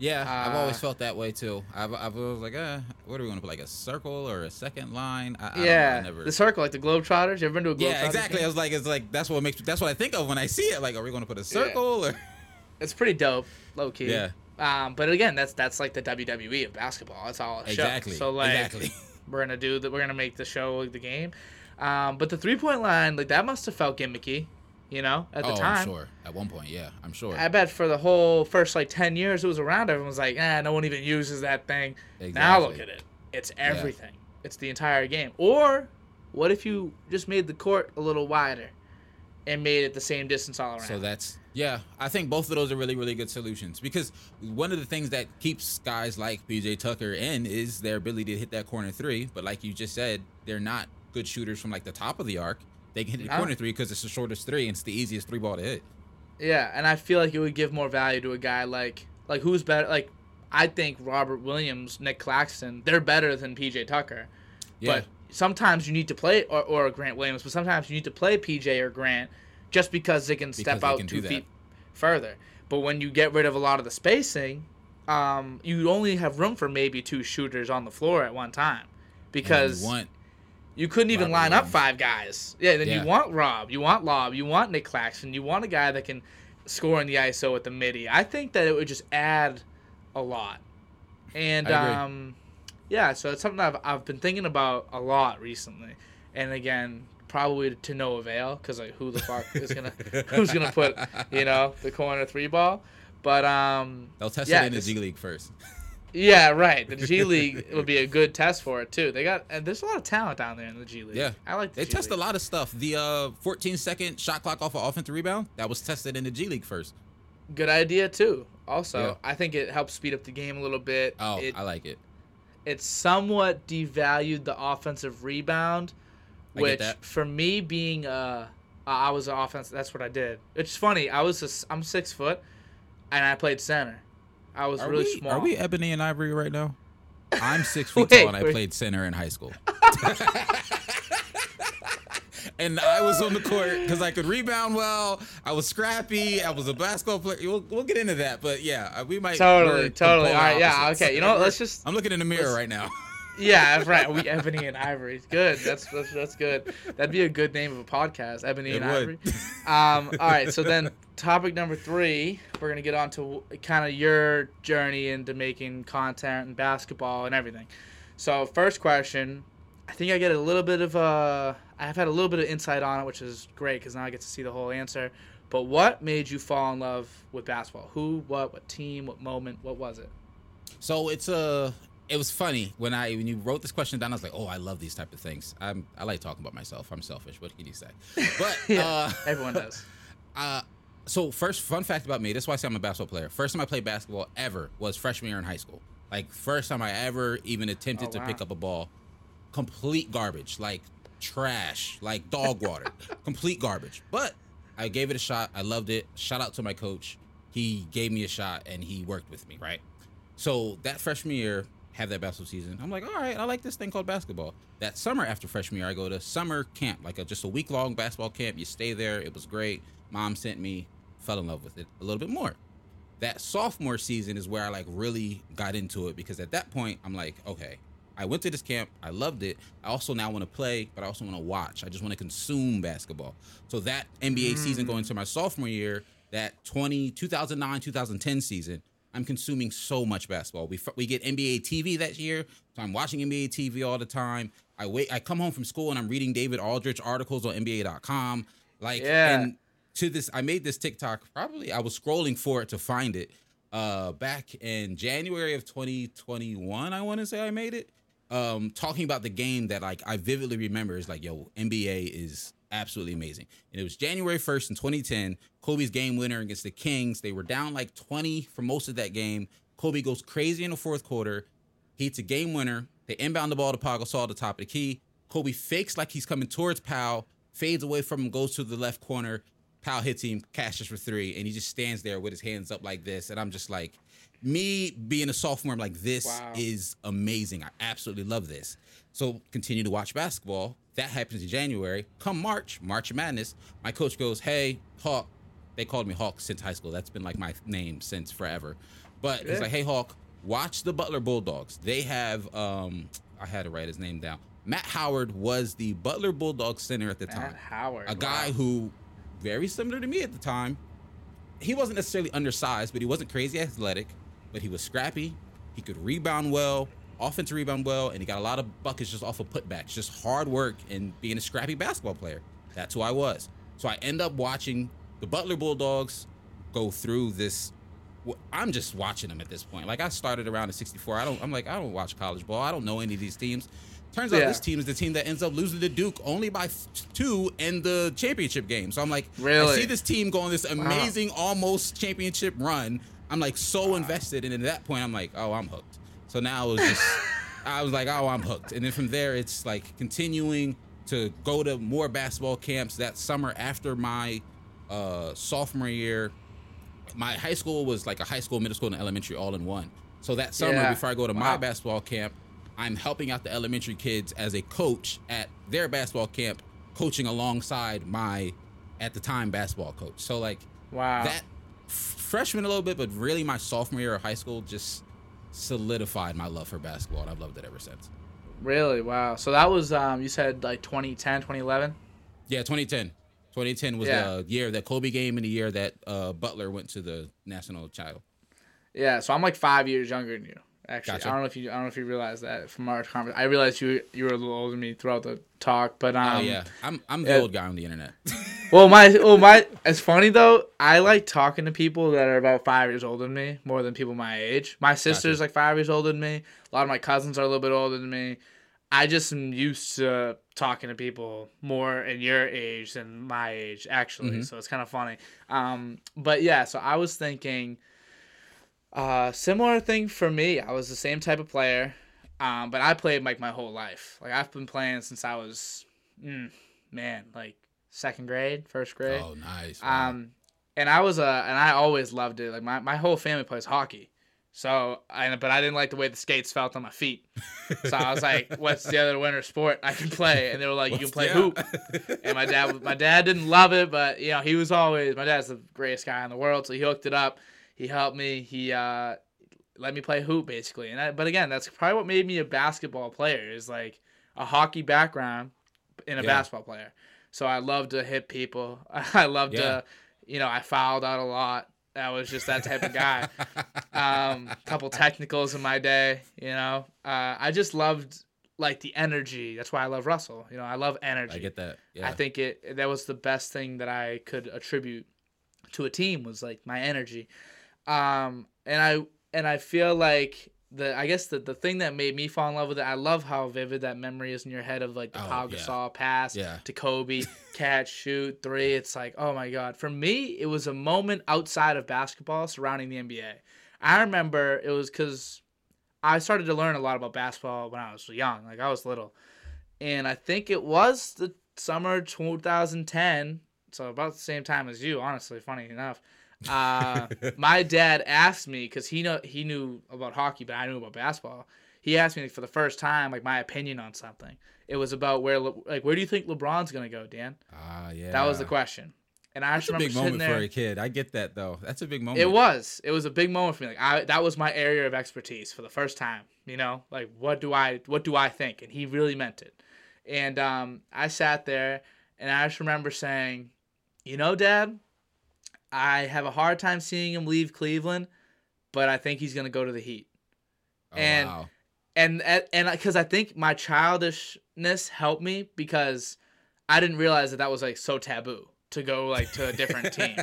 Yeah, I've always felt that way, too. I've always like, what are we going to put, like a circle or a second line? I never... the circle, like the Globetrotters. You ever been to a Globetrotters? Yeah, exactly. Game? I was like, that's what I think of when I see it. Like, are we going to put a circle? Yeah. Or? It's pretty dope, low-key. Yeah. But, again, that's like the WWE of basketball. That's all it exactly. shows. So, like, exactly. We're going to make the show the game. But the 3-point line, like, that must have felt gimmicky. You know, at the time. Oh, I'm sure. At one point, yeah, I'm sure. I bet for the whole first, 10 years it was around, everyone was like, no one even uses that thing. Exactly. Now look at it. It's everything. Yeah. It's the entire game. Or what if you just made the court a little wider and made it the same distance all around? So that's, I think both of those are really, really good solutions. Because one of the things that keeps guys like P.J. Tucker in is their ability to hit that corner three. But like you just said, they're not good shooters from, the top of the arc. They can hit the corner three because it's the shortest three and it's the easiest three ball to hit. Yeah, and I feel like it would give more value to a guy like who's better. Like, I think Robert Williams, Nick Claxton, they're better than P.J. Tucker. Yeah. But sometimes you need to play, or Grant Williams, but sometimes you need to play P.J. or Grant just because they can step out 2 feet further. But when you get rid of a lot of the spacing, you only have room for maybe two shooters on the floor at one time because... You couldn't even line up five guys. Yeah, then you want Rob, you want Lob, you want Nick Claxton, you want a guy that can score in the ISO at the midi. I think that it would just add a lot. And, so it's something I've been thinking about a lot recently. And, again, probably to no avail because, who the fuck is going to put, the corner three ball? But they'll test it in the G League first. Yeah, right. The G League would be a good test for it too. There's a lot of talent down there in the G League. Yeah, I like. They test a lot of stuff. The 14-second shot clock off of offensive rebound that was tested in the G League first. Good idea too. Also, I think it helps speed up the game a little bit. Oh, I like it. It somewhat devalued the offensive rebound, which for me being I was an offense. That's what I did. It's funny. I'm 6 foot, and I played center. I was small. Are we ebony and ivory right now? I'm 6 feet tall, and I played center in high school. And I was on the court because I could rebound well. I was scrappy. I was a basketball player. We'll get into that, but yeah, we might totally. All right, yeah, okay. You know what? I'm looking in the mirror right now. Yeah, that's right. We ebony and ivory. Good. That's good. That'd be a good name of a podcast. Ebony and Ivory. All right. So then, topic number 3. We're gonna get on to kind of your journey into making content and basketball and everything. So first question, I think I get a little bit of I've had a little bit of insight on it, which is great because now I get to see the whole answer. But what made you fall in love with basketball? Who? What team? What moment? What was it? So It was funny when you wrote this question down. I was like, "Oh, I love these type of things. I like talking about myself. I'm selfish. What can you say?" But everyone does. So first, fun fact about me. That's why I say I'm a basketball player. First time I played basketball ever was freshman year in high school. Like first time I ever even attempted to pick up a ball, complete garbage, like trash, like dog water, complete garbage. But I gave it a shot. I loved it. Shout out to my coach. He gave me a shot and he worked with me. Right. So that freshman year. Have that basketball season. I'm like, all right, I like this thing called basketball. That summer after freshman year, I go to summer camp, just a week-long basketball camp. You stay there. It was great. Mom sent me, fell in love with it a little bit more. That sophomore season is where I, really got into it because at that point, I'm like, okay, I went to this camp. I loved it. I also now want to play, but I also want to watch. I just want to consume basketball. So that NBA season going into my sophomore year, that 2009-2010 season, I'm consuming so much basketball. We get NBA TV that year, so I'm watching NBA TV all the time. I come home from school and I'm reading David Aldridge articles on NBA.com. And to this, I made this TikTok. Probably I was scrolling for it to find it. Back in January of 2021, I want to say I made it. Talking about the game that I vividly remember is NBA is absolutely amazing. And it was January 1st in 2010, Kobe's game winner against the Kings. They were down 20 for most of that game. Kobe goes crazy in the fourth quarter. He hits a game winner. They inbound the ball to Pau Gasol at the top of the key. Kobe fakes he's coming towards Pau, fades away from him, goes to the left corner. Pau hits him, cashes for three, and he just stands there with his hands up like this. And I'm just me being a sophomore, I'm this is amazing. I absolutely love this. So continue to watch basketball. That happens in January. Come March Madness, my coach goes, hey, Hawk, they called me Hawk since high school. That's been like my name since forever. But he's like, hey, Hawk, watch the Butler Bulldogs. They have, I had to write his name down. Matt Howard was the Butler Bulldogs center at the time. Matt Howard. A guy who, very similar to me at the time, he wasn't necessarily undersized, but he wasn't crazy athletic, but he was scrappy. He could rebound well, offensive rebound well, and he got a lot of buckets just off of putbacks, just hard work and being a scrappy basketball player. That's who I was. So I end up watching the Butler Bulldogs go through this. I'm just watching them at this point. Like, I started around at 64. I don't watch college ball. I don't know any of these teams. Turns out this team is the team that ends up losing to Duke only by 2 in the championship game. So I'm like, really? I see this team go on this amazing almost championship run. I'm like so invested. And at that point, I'm like, oh, I'm hooked. So now I was like, oh, I'm hooked. And then from there, it's like continuing to go to more basketball camps. That summer after my sophomore year, my high school was like a high school, middle school, and elementary all in one. So that summer, before I go to my basketball camp, I'm helping out the elementary kids as a coach at their basketball camp, coaching alongside my, at the time, basketball coach. So, like, that freshman a little bit, but really my sophomore year of high school just solidified my love for basketball, and I've loved it ever since. Really? Wow. So that was, you said, like, 2010, 2011? Yeah, 2010. 2010 was the year, that Kobe game, and the year that Butler went to the national title. Yeah, so I'm, like, 5 years younger than you. Actually, gotcha. I don't know if you realize that from our conversation. I realized you were a little older than me throughout the talk, but I'm the old guy on the internet. well, it's funny though. I like talking to people that are about 5 years older than me more than people my age. My sister's like 5 years older than me. A lot of my cousins are a little bit older than me. I just am used to talking to people more in your age than my age, actually. Mm-hmm. So it's kind of funny. But yeah, so I was thinking. Similar thing for me. I was the same type of player, but I played like my whole life. Like I've been playing since I was, like second grade, first grade. Oh, nice. Man. And I always loved it. Like my whole family plays hockey. But I didn't like the way the skates felt on my feet. So I was like, what's the other winter sport I can play? And they were like, you can play hoop. And my dad didn't love it, but you know, he was always, my dad's the greatest guy in the world. So he hooked it up. He helped me. He let me play hoop, basically. But again, that's probably what made me a basketball player, is like a hockey background in a basketball player. So I love to hit people. I love to, I fouled out a lot. I was just that type of guy. Couple technicals in my day, I just loved like the energy. That's why I love Russell. I love energy. I get that. Yeah. I think that was the best thing that I could attribute to a team was like my energy. And I feel like the thing that made me fall in love with it, I love how vivid that memory is in your head of like the Pau Gasol pass to Kobe, catch, shoot, three. It's like, oh my God. For me, it was a moment outside of basketball surrounding the NBA. I remember it was because I started to learn a lot about basketball when I was young, like I was little. And I think it was the summer 2010, so about the same time as you, honestly, funny enough. My dad asked me, because he knew about hockey, but I knew about basketball. He asked me for the first time, like, my opinion on something. It was about where do you think LeBron's gonna go, Dan? Yeah. That was the question. And I just remember a big moment there, for a kid. I get that though. That's a big moment. It was a big moment for me. Like that was my area of expertise for the first time. Like what do I think? And he really meant it. And I sat there and I just remember saying, Dad, I have a hard time seeing him leave Cleveland, but I think he's going to go to the Heat. Oh, wow. And because I think my childishness helped me, because I didn't realize that was like so taboo to go like to a different team.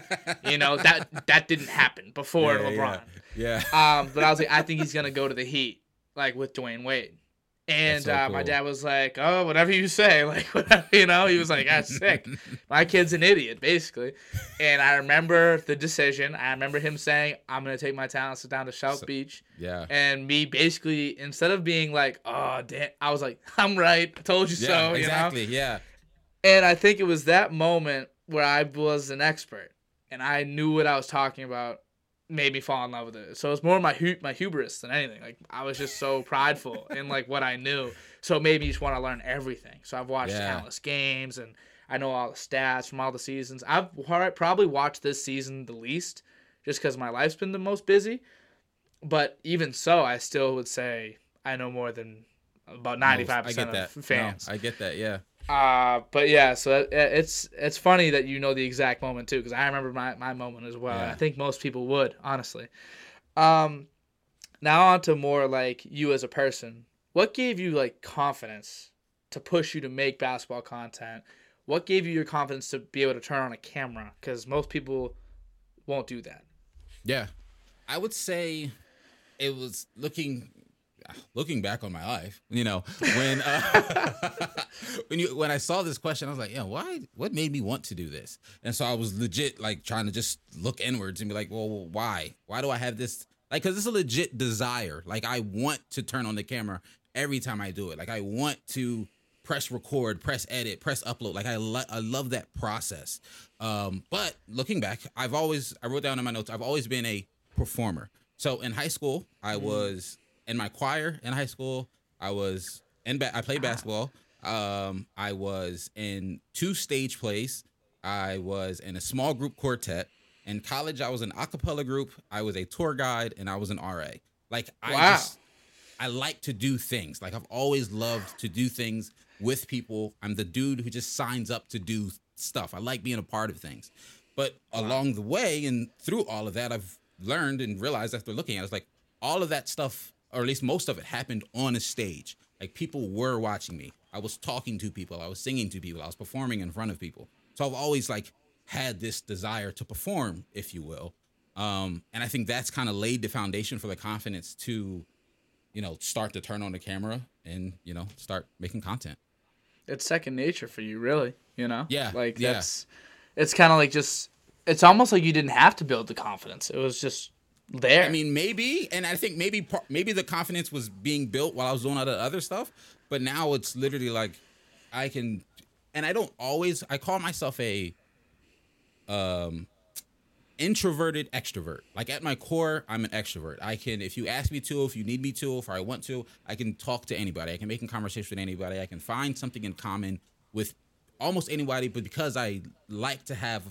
That didn't happen before LeBron. Yeah. But I was like, I think he's going to go to the Heat, like with Dwayne Wade. And so cool. My dad was like, oh, whatever you say, like, whatever, he was like, that's sick. My kid's an idiot, basically. And I remember the decision. I remember him saying, I'm going to take my talents down to South Beach. Yeah. And me basically, instead of being like, oh, damn, I was like, I'm right. I told you so. Exactly. Yeah. And I think it was that moment where I was an expert and I knew what I was talking about. Made me fall in love with it. So it's more my hubris than anything. Like I was just so prideful in like what I knew. So it made me just want to learn everything. So I've watched countless games and I know all the stats from all the seasons. I've probably watched this season the least just because my life's been the most busy. But even so, I still would say I know more than about 95% of fans. No, I get that, yeah. But yeah, so it's funny that you know the exact moment too, because I remember my moment as well. Yeah. I think most people would, honestly. Now on to more like you as a person. What gave you like confidence to push you to make basketball content? What gave you your confidence to be able to turn on a camera? Because most people won't do that. Yeah, I would say it was looking back on my life, you know, when when I saw this question, I was like, yeah, why? What made me want to do this? And so I was legit like trying to just look inwards and be like, well, why? Why do I have this? Like, because it's a legit desire. Like, I want to turn on the camera every time I do it. Like, I want to press record, press edit, press upload. Like, I love that process. But looking back, I wrote down in my notes, I've always been a performer. So in high school, I was in my choir in high school. I played basketball. I was in 2 stage plays. I was in a small group quartet. In college, I was an a cappella group. I was a tour guide, and I was an RA. Like, I like to do things. Like, I've always loved to do things with people. I'm the dude who just signs up to do stuff. I like being a part of things. But along the way and through all of that, I've learned and realized after looking at it, it's like all of that stuff, or at least most of it, happened on a stage. Like, people were watching me. I was talking to people. I was singing to people. I was performing in front of people. So I've always, like, had this desire to perform, if you will. And I think that's kind of laid the foundation for the confidence to, you know, start to turn on the camera and, you know, start making content. It's second nature for you, really, you know? Yeah. Like, that's, it's kind of like just, it's almost like you didn't have to build the confidence. It was just there. I mean, maybe, and I think maybe the confidence was being built while I was doing other stuff, but now it's literally like I can, and I don't always, I call myself a introverted extrovert. Like, at my core, I'm an extrovert. I can, if you ask me to, if you need me to, if I want to, I can talk to anybody. I can make a conversation with anybody. I can find something in common with almost anybody, but because I like to have,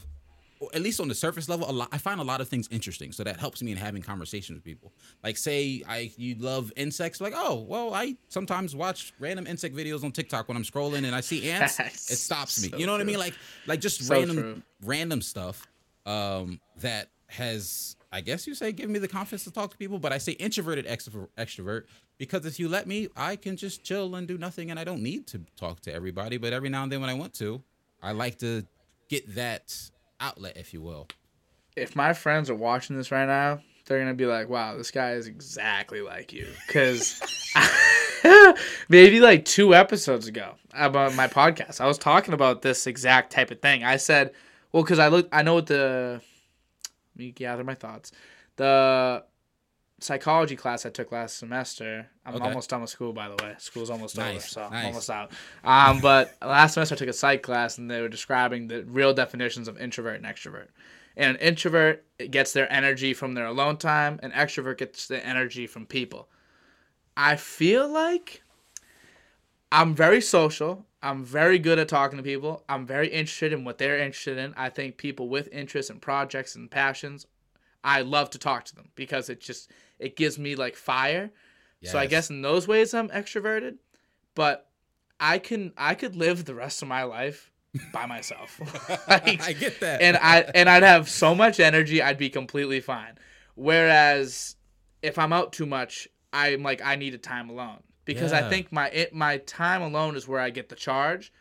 at least on the surface level, I find a lot of things interesting. So that helps me in having conversations with people. Like, say you love insects. Like, oh, well, I sometimes watch random insect videos on TikTok when I'm scrolling and I see ants. It stops me. So you know what I mean? Like just so random stuff that has, I guess you say, given me the confidence to talk to people. But I say introverted extrovert because if you let me, I can just chill and do nothing, and I don't need to talk to everybody. But every now and then when I want to, I like to get that outlet, if you will. If my friends are watching this right now, they're gonna be like, wow, this guy is exactly like you, because maybe like 2 episodes ago about my podcast, I was talking about this exact type of thing. I said, well, because I know what let me gather my thoughts. The psychology class I took last semester, I'm almost done with school, by the way. School's almost over, so I'm almost out. But last semester I took a psych class, and they were describing the real definitions of introvert and extrovert. And an introvert gets their energy from their alone time, and extrovert gets their energy from people. I feel like I'm very social. I'm very good at talking to people. I'm very interested in what they're interested in. I think people with interests and projects and passions, I love to talk to them because it gives me like fire. Yes. So I guess in those ways I'm extroverted, but I could live the rest of my life by myself. Like, I get that. And I'd have so much energy, I'd be completely fine. Whereas if I'm out too much, I'm like, I need a time alone, because I think my time alone is where I get the charge,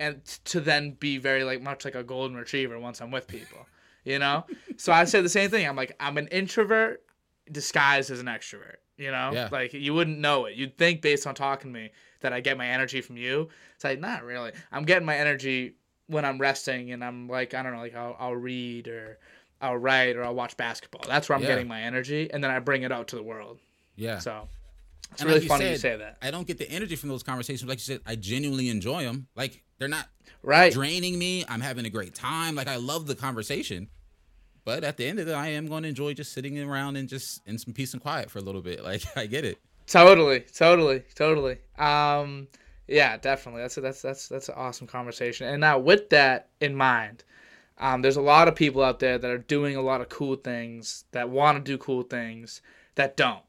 and to then be very like much like a golden retriever once I'm with people. You know, so I say the same thing. I'm like, I'm an introvert disguised as an extrovert, you know, like you wouldn't know it. You'd think based on talking to me that I get my energy from you. It's like, not really. I'm getting my energy when I'm resting and I'm like, I don't know, like I'll read or I'll write or I'll watch basketball. That's where I'm getting my energy. And then I bring it out to the world. Yeah. So it's and really like funny you say that. I don't get the energy from those conversations. Like you said, I genuinely enjoy them. Like they're not draining me. I'm having a great time. Like I love the conversation. But at the end of it, I am going to enjoy just sitting around and just in some peace and quiet for a little bit. Like, I get it. Totally. Yeah, definitely. That's an awesome conversation. And now with that in mind, there's a lot of people out there that are doing a lot of cool things, that want to do cool things, that don't.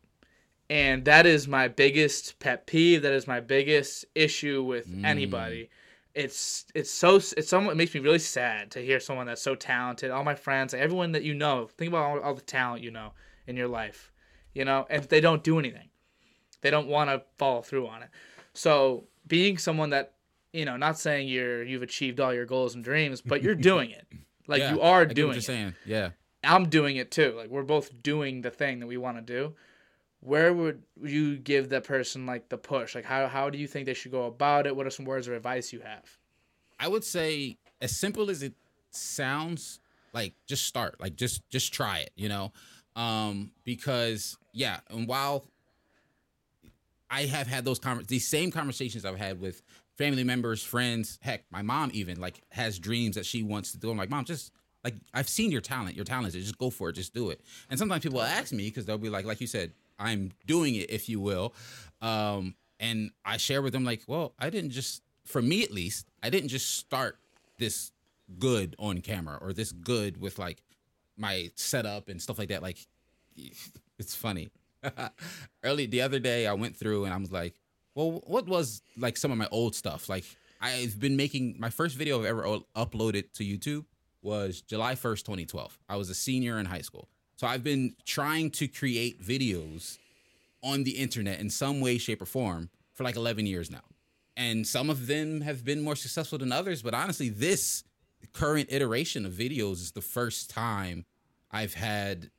And that is my biggest pet peeve. That is my biggest issue with anybody. It makes me really sad to hear someone that's so talented. All my friends, like everyone that you know, think about all the talent you know in your life, you know, and they don't do anything. They don't want to follow through on it. So being someone that, you know, not saying you've achieved all your goals and dreams, but you're doing it. Like yeah, you are doing it. I get what you're saying. Yeah. I'm doing it too. Like we're both doing the thing that we want to do. Where would you give that person like the push? Like how do you think they should go about it? What are some words of advice you have? I would say, as simple as it sounds, like just start. Like just try it, you know? Because yeah, and while I have had these same conversations I've had with family members, friends, heck, my mom even like has dreams that she wants to do. I'm like, Mom, just like I've seen your talent. Your talent is just go for it, just do it. And sometimes people ask me because they'll be like you said, I'm doing it, if you will. And I share with them like, well, for me at least, I didn't just start this good on camera or this good with like my setup and stuff like that. Like it's funny. The other day I went through and I was like, well, what was like some of my old stuff? Like I've been making my first video I've ever uploaded to YouTube was July 1st, 2012. I was a senior in high school. So I've been trying to create videos on the internet in some way, shape or form for like 11 years now. And some of them have been more successful than others. But honestly, this current iteration of videos is the first time I've had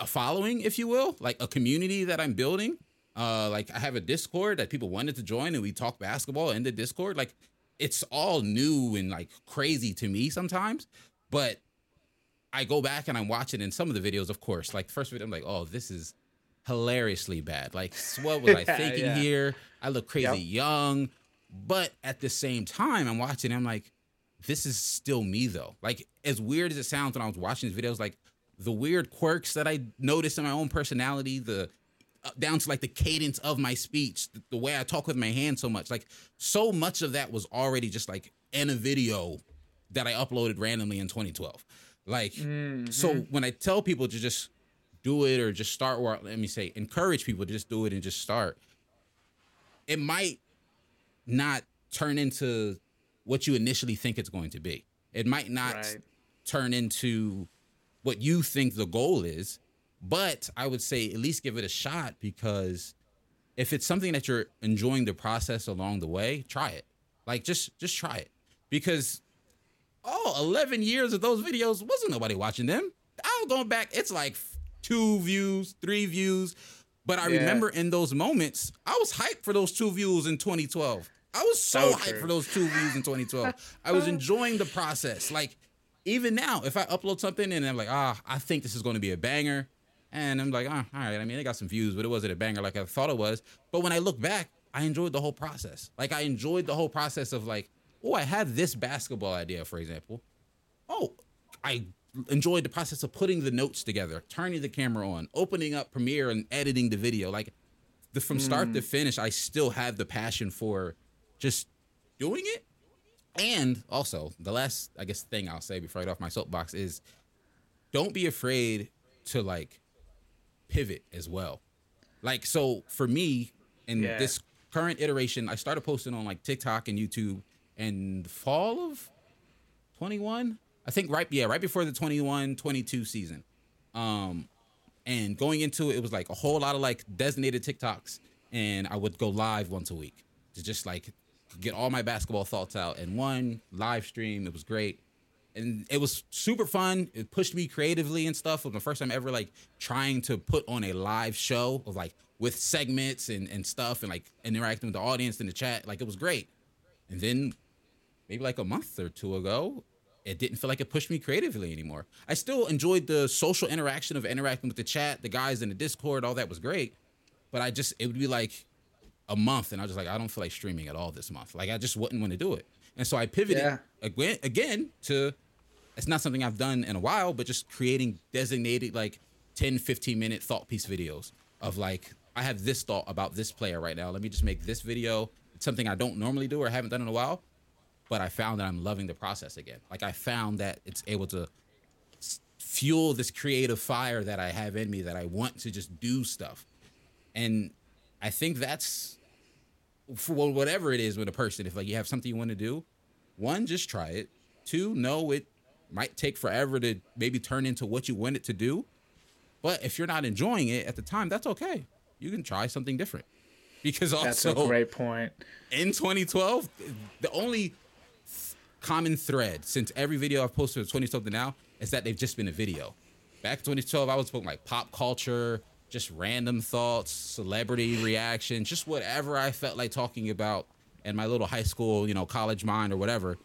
a following, if you will, like a community that I'm building. Like I have a Discord that people wanted to join and we talk basketball in the Discord. Like it's all new and like crazy to me sometimes, but I go back and I'm watching in some of the videos, of course, like the first video, I'm like, oh, this is hilariously bad. Like, what was I thinking here? I look crazy young. But at the same time, I'm watching, I'm like, this is still me though. Like as weird as it sounds when I was watching these videos, like the weird quirks that I noticed in my own personality, down to like the cadence of my speech, the way I talk with my hands so much, like so much of that was already just like in a video that I uploaded randomly in 2012. Like, So when I tell people to just do it or just start, or let me say, encourage people to just do it and just start, it might not turn into what you initially think it's going to be. It might not turn into what you think the goal is, but I would say at least give it a shot, because if it's something that you're enjoying the process along the way, try it. Like, just try it, because 11 years of those videos, wasn't nobody watching them. I'm going back, it's like 2 views, 3 views. But I remember in those moments, I was hyped for those 2 views in 2012. I was so hyped for those 2 views in 2012. I was enjoying the process. Like, even now, if I upload something and I'm like, I think this is going to be a banger. And I'm like, all right. I mean, it got some views, but it wasn't a banger like I thought it was. But when I look back, I enjoyed the whole process. Like, I enjoyed the whole process of like, I had this basketball idea, for example. I enjoyed the process of putting the notes together, turning the camera on, opening up Premiere and editing the video. Like from start to finish, I still have the passion for just doing it. And also the last, I guess, thing I'll say before I get off my soapbox is don't be afraid to like pivot as well. Like, so for me in this current iteration, I started posting on like TikTok and YouTube in the fall of 21, I think right before the 21-22 season. And going into it was like a whole lot of like designated TikToks. And I would go live once a week to just like get all my basketball thoughts out in one live stream. It was great. And it was super fun. It pushed me creatively and stuff. It was my first time ever like trying to put on a live show of like with segments and stuff and like interacting with the audience in the chat. Like it was great. And then maybe like a month or two ago, it didn't feel like it pushed me creatively anymore. I still enjoyed the social interaction of interacting with the chat, the guys in the Discord, all that was great. But it would be like a month and I was just like, I don't feel like streaming at all this month. Like I just wouldn't want to do it. And so I pivoted again to, it's not something I've done in a while, but just creating designated like 10, 15 minute thought piece videos of like, I have this thought about this player right now. Let me just make this video. something I don't normally do or haven't done in a while, but I found that I'm loving the process again. Like, I found that it's able to fuel this creative fire that I have in me, that I want to just do stuff. And I think that's, for whatever it is with a person, if like you have something you want to do, one, just try it. Two, know it might take forever to maybe turn into what you want it to do. But if you're not enjoying it at the time, that's okay. You can try something different. Because also, that's a great point. In 2012, the only common thread since every video I've posted in 2012 to now is that they've just been a video. Back in 2012, I was putting like pop culture, just random thoughts, celebrity reactions, just whatever I felt like talking about in my little high school, you know, college mind or whatever.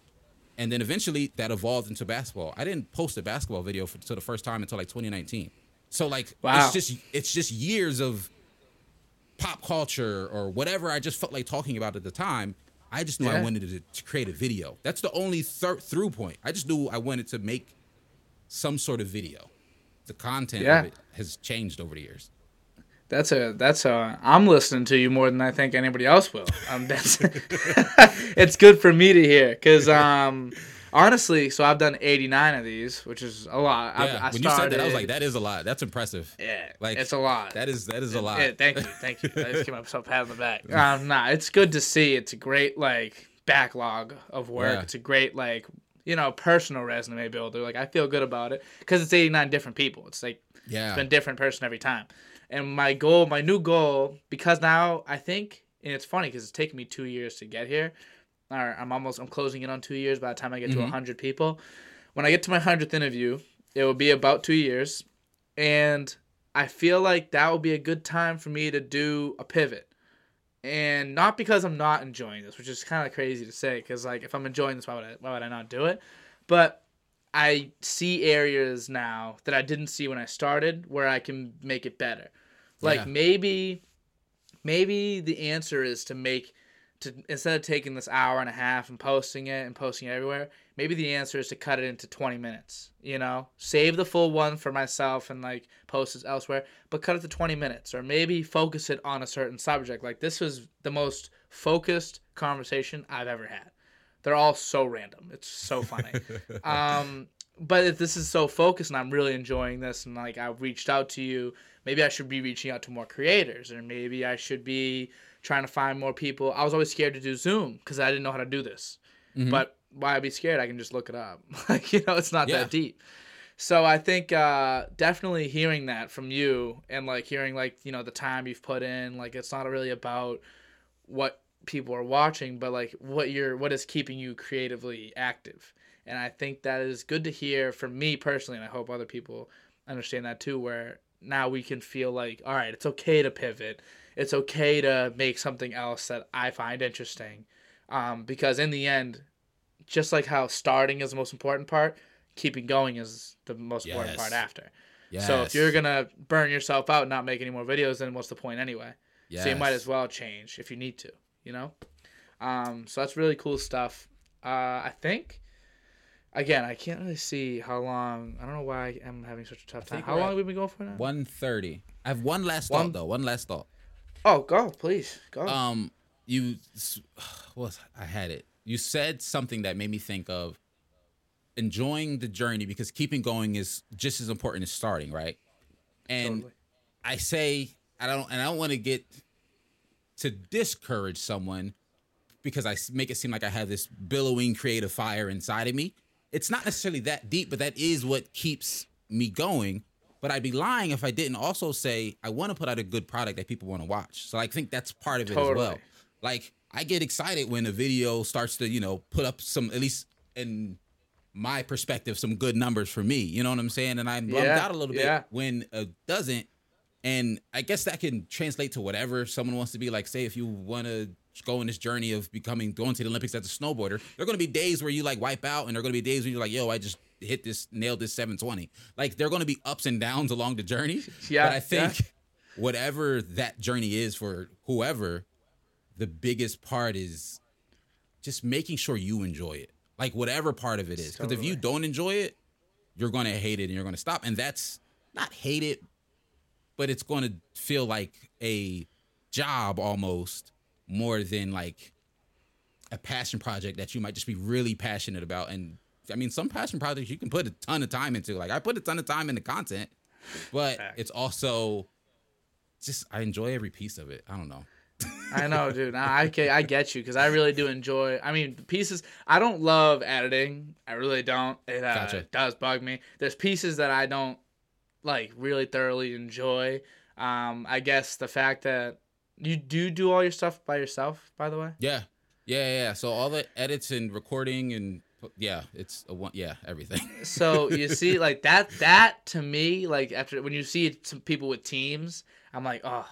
And then eventually that evolved into basketball. I didn't post a basketball video for the first time until like 2019. So like, wow. It's just years of pop culture or whatever I just felt like talking about at the time. I just knew I wanted to create a video. That's the only through point. I just knew I wanted to make some sort of video. The content of it has changed over the years. I'm listening to you more than I think anybody else will. It's good for me to hear because honestly, so I've done 89 of these, which is a lot. Yeah, when you said that, I was like, that is a lot. That's impressive. Yeah, like, it's a lot. That is a lot. Yeah, thank you. I just gave myself a pat on the back. It's good to see. It's a great like backlog of work. Yeah. It's a great like personal resume builder. Like I feel good about it because it's 89 different people. It's like it's been a different person every time. And my new goal, because now I think, and it's funny because it's taken me 2 years to get here. Or I'm closing in on 2 years by the time I get to 100 people. When I get to my 100th interview, it will be about 2 years. And I feel like that will be a good time for me to do a pivot. And not because I'm not enjoying this, which is kind of crazy to say. Because like, if I'm enjoying this, why would I not do it? But I see areas now that I didn't see when I started where I can make it better. Like maybe the answer is to instead of taking this hour and a half and posting it everywhere, maybe the answer is to cut it into 20 minutes, save the full one for myself and like post it elsewhere, but cut it to 20 minutes or maybe focus it on a certain subject. Like this was the most focused conversation I've ever had. They're all so random. It's so funny. But if this is so focused and I'm really enjoying this and like I've reached out to you, maybe I should be reaching out to more creators or maybe I should be trying to find more people. I was always scared to do Zoom because I didn't know how to do this. Mm-hmm. But why be scared? I can just look it up. Like, it's not that deep. So I think definitely hearing that from you and like hearing like, the time you've put in, like it's not really about what people are watching, but like what is keeping you creatively active. And I think that is good to hear for me personally, and I hope other people understand that too, where now we can feel like, all right, it's okay to pivot, it's okay to make something else that I find interesting, because in the end, just like how starting is the most important part, keeping going is the most important part after. So if you're gonna burn yourself out and not make any more videos, then what's the point anyway? So you might as well change if you need to. So that's really cool stuff. I think, again, I can't really see how long. I don't know why I'm having such a tough time. How long have we been going for now? 1:30. I have one last thought. Oh, go, please, go. I had it. You said something that made me think of enjoying the journey, because keeping going is just as important as starting, right? And totally. I say I don't want to get to discourage someone because I make it seem like I have this billowing creative fire inside of me. It's not necessarily that deep, but that is what keeps me going. But I'd be lying if I didn't also say I want to put out a good product that people want to watch. So I think that's part of it as well. Like I get excited when a video starts to, put up some, at least in my perspective, some good numbers for me. You know what I'm saying? And I'm bummed out a little bit when it doesn't. And I guess that can translate to whatever someone wants to be like. Say if you want to go on this journey of going to the Olympics as a snowboarder, there are going to be days where you like wipe out, and there are going to be days where you're like, yo, I just nailed this 720. Like there are going to be ups and downs along the journey. But I think whatever that journey is for whoever, the biggest part is just making sure you enjoy it. Like whatever part of it is. Because if you don't enjoy it, you're going to hate it and you're going to stop. And that's not hate it, but it's going to feel like a job almost more than like a passion project that you might just be really passionate about. And I mean, some passion projects you can put a ton of time into. Like I put a ton of time into content, but it's also just, I enjoy every piece of it. I don't know. I know, dude. I get you, because I really do enjoy. I mean, pieces. I don't love editing. I really don't. It Gotcha. Does bug me. There's pieces that I don't like really thoroughly enjoy. I guess the fact that you do all your stuff by yourself, by the way. Yeah. So all the edits and recording and everything. So you see, like that to me, like after when you see some people with teams, I'm like, oh,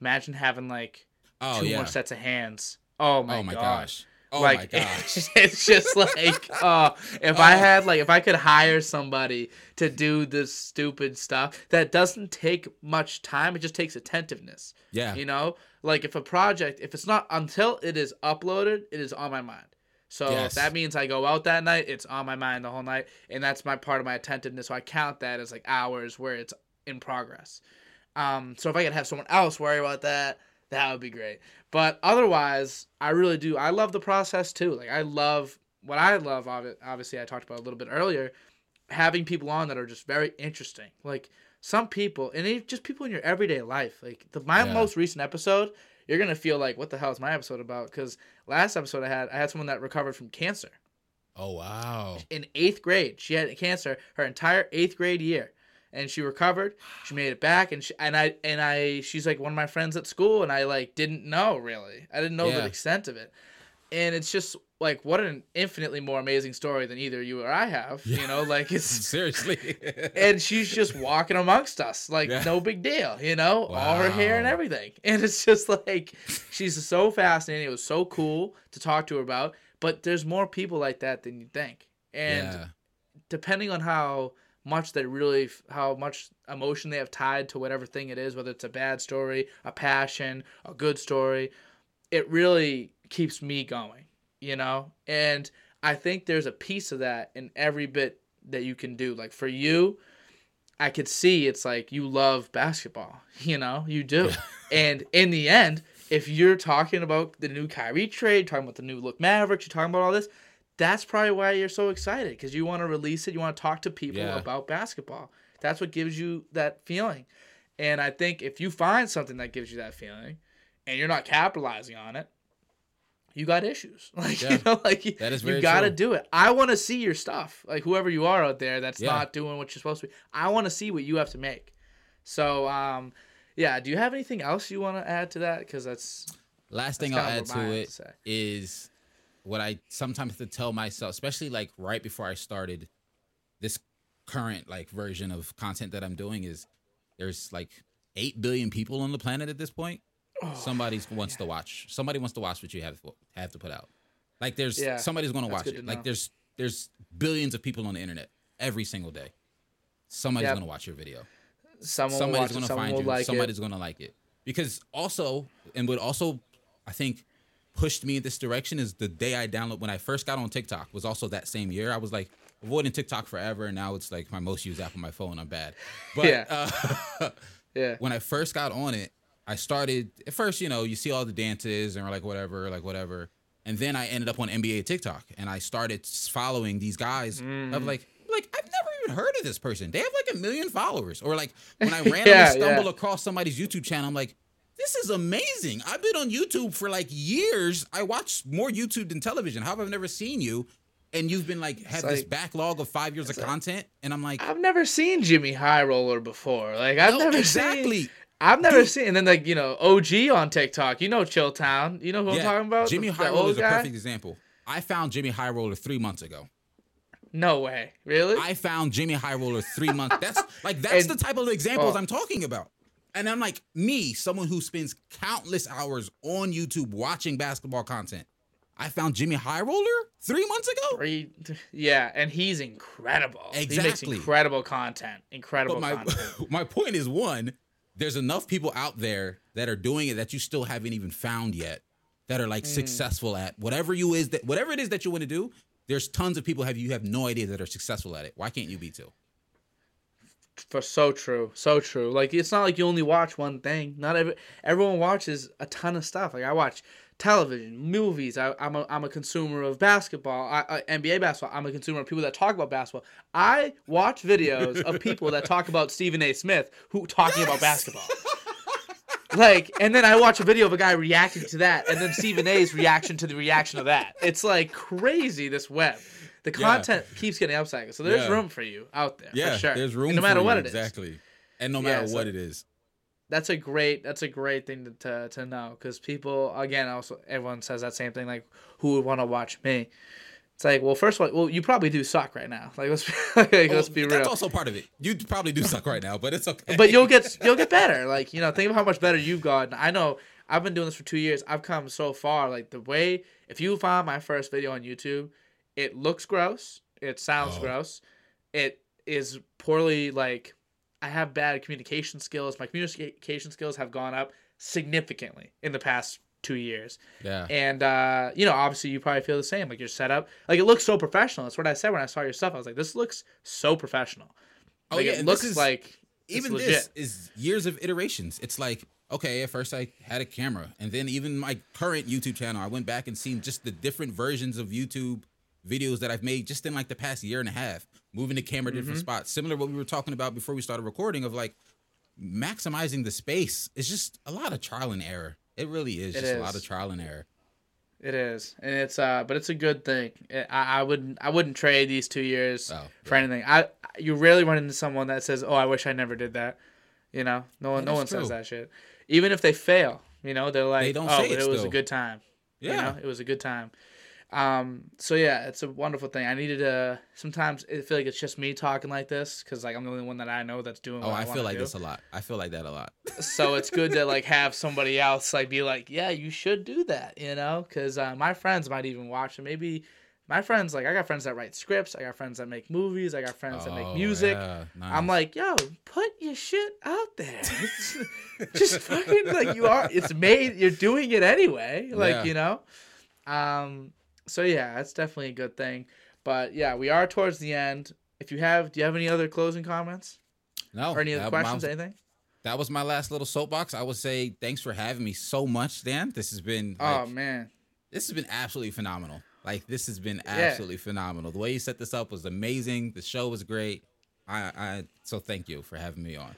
imagine having like. Oh, two more sets of hands. Oh my gosh. Oh like, my gosh. It's just like, I had like, if I could hire somebody to do this stupid stuff that doesn't take much time, it just takes attentiveness. Yeah. You know, like if a project, if it's not until it is uploaded, it is on my mind. So that means I go out that night, it's on my mind the whole night. And that's my part of my attentiveness. So I count that as like hours where it's in progress. So if I could have someone else worry about that, that would be great. But otherwise, I really do. I love the process, too. Like, I love what I love. Obviously, I talked about a little bit earlier, having people on that are just very interesting. Like, some people, and just people in your everyday life. Like, my most recent episode, you're going to feel like, what the hell is my episode about? Because last episode I had someone that recovered from cancer. Oh, wow. In 8th grade. She had cancer her entire 8th grade year. And she recovered. She made it back, and she's like one of my friends at school, and I like didn't know really. I didn't know the extent of it, and it's just like what an infinitely more amazing story than either you or I have. Yeah. You know, like it's seriously. And she's just walking amongst us, like no big deal. You know, all her hair and everything, and it's just like she's so fascinating. It was so cool to talk to her about. But there's more people like that than you think, and depending on how much emotion they have tied to whatever thing it is, whether it's a bad story, a passion, a good story, it really keeps me going, you know? And I think there's a piece of that in every bit that you can do. Like for you, I could see it's like you love basketball, you know? You do. And in the end, if you're talking about the new Kyrie trade, talking about the new look Mavericks, you're talking about all this, that's probably why you're so excited, because you want to release it. You want to talk to people about basketball. That's what gives you that feeling. And I think if you find something that gives you that feeling and you're not capitalizing on it, you got issues. Like, you know, like you got to do it. I want to see your stuff. Like whoever you are out there that's not doing what you're supposed to be. I want to see what you have to make. So, do you have anything else you want to add to that? Because last thing I'll add to it is what I sometimes have to tell myself, especially like right before I started this current like version of content that I'm doing, is there's like 8 billion people on the planet at this point. Oh, somebody wants to watch what you have to put out. Like there's somebody's going to watch it. Like there's billions of people on the internet every single day. Somebody's going to watch your video. Somebody's going to find you. Like somebody's going to like it. Because also I think pushed me in this direction is the day I downloaded, when I first got on TikTok, was also that same year. I was like avoiding TikTok forever, and now it's like my most used app on my phone. I'm bad, but when I first got on it, I started at first. You know, you see all the dances and we're like whatever, and then I ended up on NBA TikTok, and I started following these guys. I'm like I've never even heard of this person. They have like 1 million followers, or like when I randomly stumble across somebody's YouTube channel, I'm like, this is amazing. I've been on YouTube for like years. I watch more YouTube than television. How have I never seen you? And you've been like, had this backlog of 5 years of content. And I'm like, I've never seen Jimmy High Roller before. Like I've never seen. I've never seen. And then like, you know, OG on TikTok, you know, Chill Town, you know who I'm talking about? Jimmy High Roller is a perfect example. I found Jimmy High Roller 3 months ago. No way. Really? I found Jimmy High Roller 3 months. That's the type of examples I'm talking about. And I'm like, me, someone who spends countless hours on YouTube watching basketball content, I found Jimmy High Roller 3 months ago? Yeah, and he's incredible. Exactly. He makes incredible content. My point is, one, there's enough people out there that are doing it that you still haven't even found yet, that are like successful at whatever it is that you want to do. There's tons of people you have no idea that are successful at it. Why can't you be too? For so true. Like it's not like you only watch one thing. Not everyone watches a ton of stuff. Like I watch television, movies. I'm a consumer of basketball, NBA basketball. I'm a consumer of people that talk about basketball. I watch videos of people that talk about Stephen A. Smith who talking about basketball. Like, and then I watch a video of a guy reacting to that, and then Stephen A.'s reaction to the reaction of that. It's like crazy, this web. The content keeps getting upcycled. So there's room for you out there. Yeah, for sure. There's room for you. No matter what it is. Exactly. And no matter what it is. That's a great thing to know, because people, again, also everyone says that same thing, like, who would want to watch me? It's like, well, first of all, you probably do suck right now. Like, let's be real. That's also part of it. You probably do suck right now, but it's okay. But you'll get better. Like, you know, think of how much better you've gotten. I know I've been doing this for 2 years. I've come so far. Like, the way, if you find my first video on YouTube, it looks gross. It sounds gross. It is poorly, like, I have bad communication skills. My communication skills have gone up significantly in the past 2 years. Yeah. And, you know, obviously you probably feel the same. Like, your setup, like, it looks so professional. That's what I said when I saw your stuff. I was like, this looks so professional. Like, it looks like even legit. This is years of iterations. It's like, okay, at first I had a camera. And then even my current YouTube channel, I went back and seen just the different versions of YouTube videos that I've made just in like the past year and a half, moving the camera to different spots. Similar to what we were talking about before we started recording of like maximizing the space. It's just a lot of trial and error. It really is just a lot of trial and error. It is. And it's but it's a good thing. I wouldn't trade these 2 years for anything. You rarely run into someone that says, "Oh, I wish I never did that." You know, no one says that shit. Even if they fail, you know, they're like, "It was a good time." Yeah, you know, it was a good time. So yeah, it's a wonderful thing. I needed to, sometimes I feel like it's just me talking like this, because like I'm the only one that I know that's doing what I want to do. Oh, I feel like this a lot. I feel like that a lot. So it's good to like have somebody else like be like, yeah, you should do that, you know? Because my friends might even watch it. Maybe my friends, like I got friends that write scripts. I got friends that make movies. I got friends that make music. Yeah, nice. I'm like, yo, put your shit out there. Just fucking like you are. It's made. You're doing it anyway. Like, you know? So, yeah, that's definitely a good thing. But, yeah, we are towards the end. If you have – do you have any other closing comments? No. Or any other questions, anything? That was my last little soapbox. I would say thanks for having me so much, Dan. This has been – oh, man. This has been absolutely phenomenal. Like, this has been absolutely phenomenal. The way you set this up was amazing. The show was great. So thank you for having me on.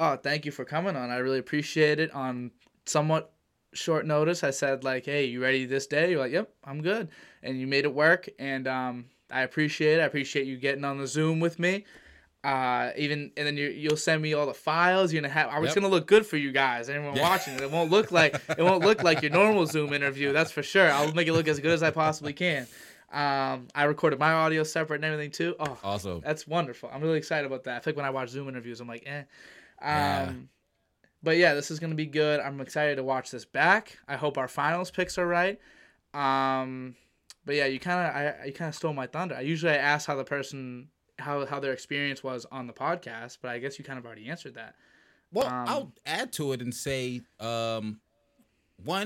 Oh, thank you for coming on. I really appreciate it on somewhat – short notice. I said like, hey, you ready this day? You're like, yep, I'm good. And you made it work. And I appreciate it. I appreciate you getting on the Zoom with me. And then you'll send me all the files. You're gonna have. It's gonna look good for you guys. Anyone watching it, it won't look like your normal Zoom interview. That's for sure. I'll make it look as good as I possibly can. I recorded my audio separate and everything too. Oh, awesome. That's wonderful. I'm really excited about that. I think when I watch Zoom interviews, I'm like, eh. But, yeah, this is going to be good. I'm excited to watch this back. I hope our finals picks are right. But, yeah, you kind of stole my thunder. I usually ask how the person, how their experience was on the podcast, but I guess you kind of already answered that. Well, I'll add to it and say, one,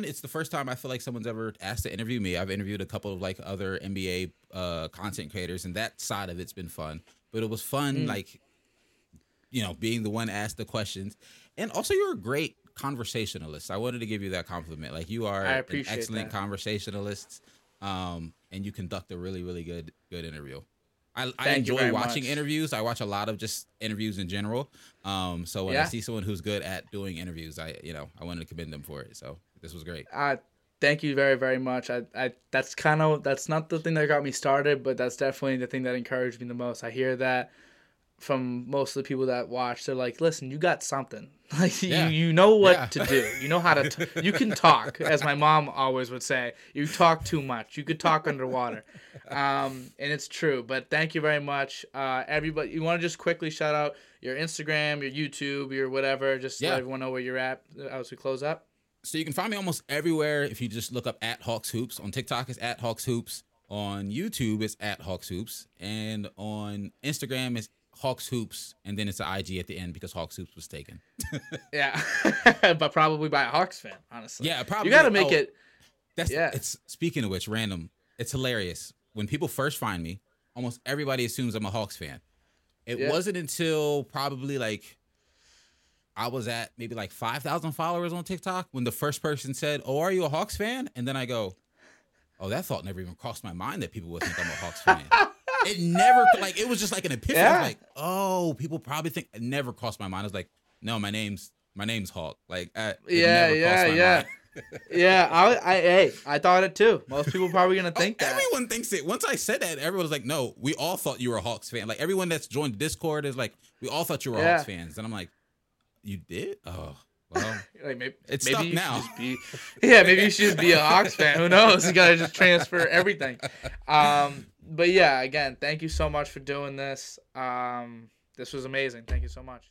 it's the first time I feel like someone's ever asked to interview me. I've interviewed a couple of, like, other NBA content creators, and that side of it's been fun. But it was fun, like, you know, being the one asked the questions. And also, you're a great conversationalist. I wanted to give you that compliment. Like, you are an excellent conversationalist, and you conduct a really, really good interview. I enjoy watching interviews. I watch a lot of just interviews in general. So when I see someone who's good at doing interviews, I wanted to commend them for it. So this was great. Thank you very, very much. That's not the thing that got me started, but that's definitely the thing that encouraged me the most. I hear that from most of the people that watch. They're like, listen, you got something. Like, you know what to do. You know how to you can talk, as my mom always would say. You talk too much. You could talk underwater. And it's true. But thank you very much. Everybody, you want to just quickly shout out your Instagram, your YouTube, your whatever, just let everyone know where you're at as we close up? So you can find me almost everywhere if you just look up @HawksHoops. On TikTok, it's @HawksHoops. On YouTube, it's @HawksHoops. And on Instagram, it's Hawks Hoops, and then it's an IG at the end because Hawks Hoops was taken. Yeah, but probably by a Hawks fan, honestly. Yeah, probably. You got to make it. That's It's speaking of which, random. It's hilarious. When people first find me, almost everybody assumes I'm a Hawks fan. It wasn't until probably like I was at maybe like 5,000 followers on TikTok when the first person said, "Oh, are you a Hawks fan?" And then I go, "Oh, that thought never even crossed my mind that people would think I'm a Hawks fan." It never, like, it was just like an epiphany. Yeah. I was like, "Oh, people probably think." It never crossed my mind. I was like, "No, my name's Hawk." Like, it never crossed my mind. Yeah, I thought it too. Most people probably going to think that. Everyone thinks it. Once I said that, everyone was like, no, we all thought you were a Hawks fan. Like, everyone that's joined Discord is like, we all thought you were Hawks fans. And I'm like, you did? Oh, well. Like, maybe, it's stuck now. Maybe you should just be a Hawks fan. Who knows? You got to just transfer everything. But, yeah, again, thank you so much for doing this. This was amazing. Thank you so much.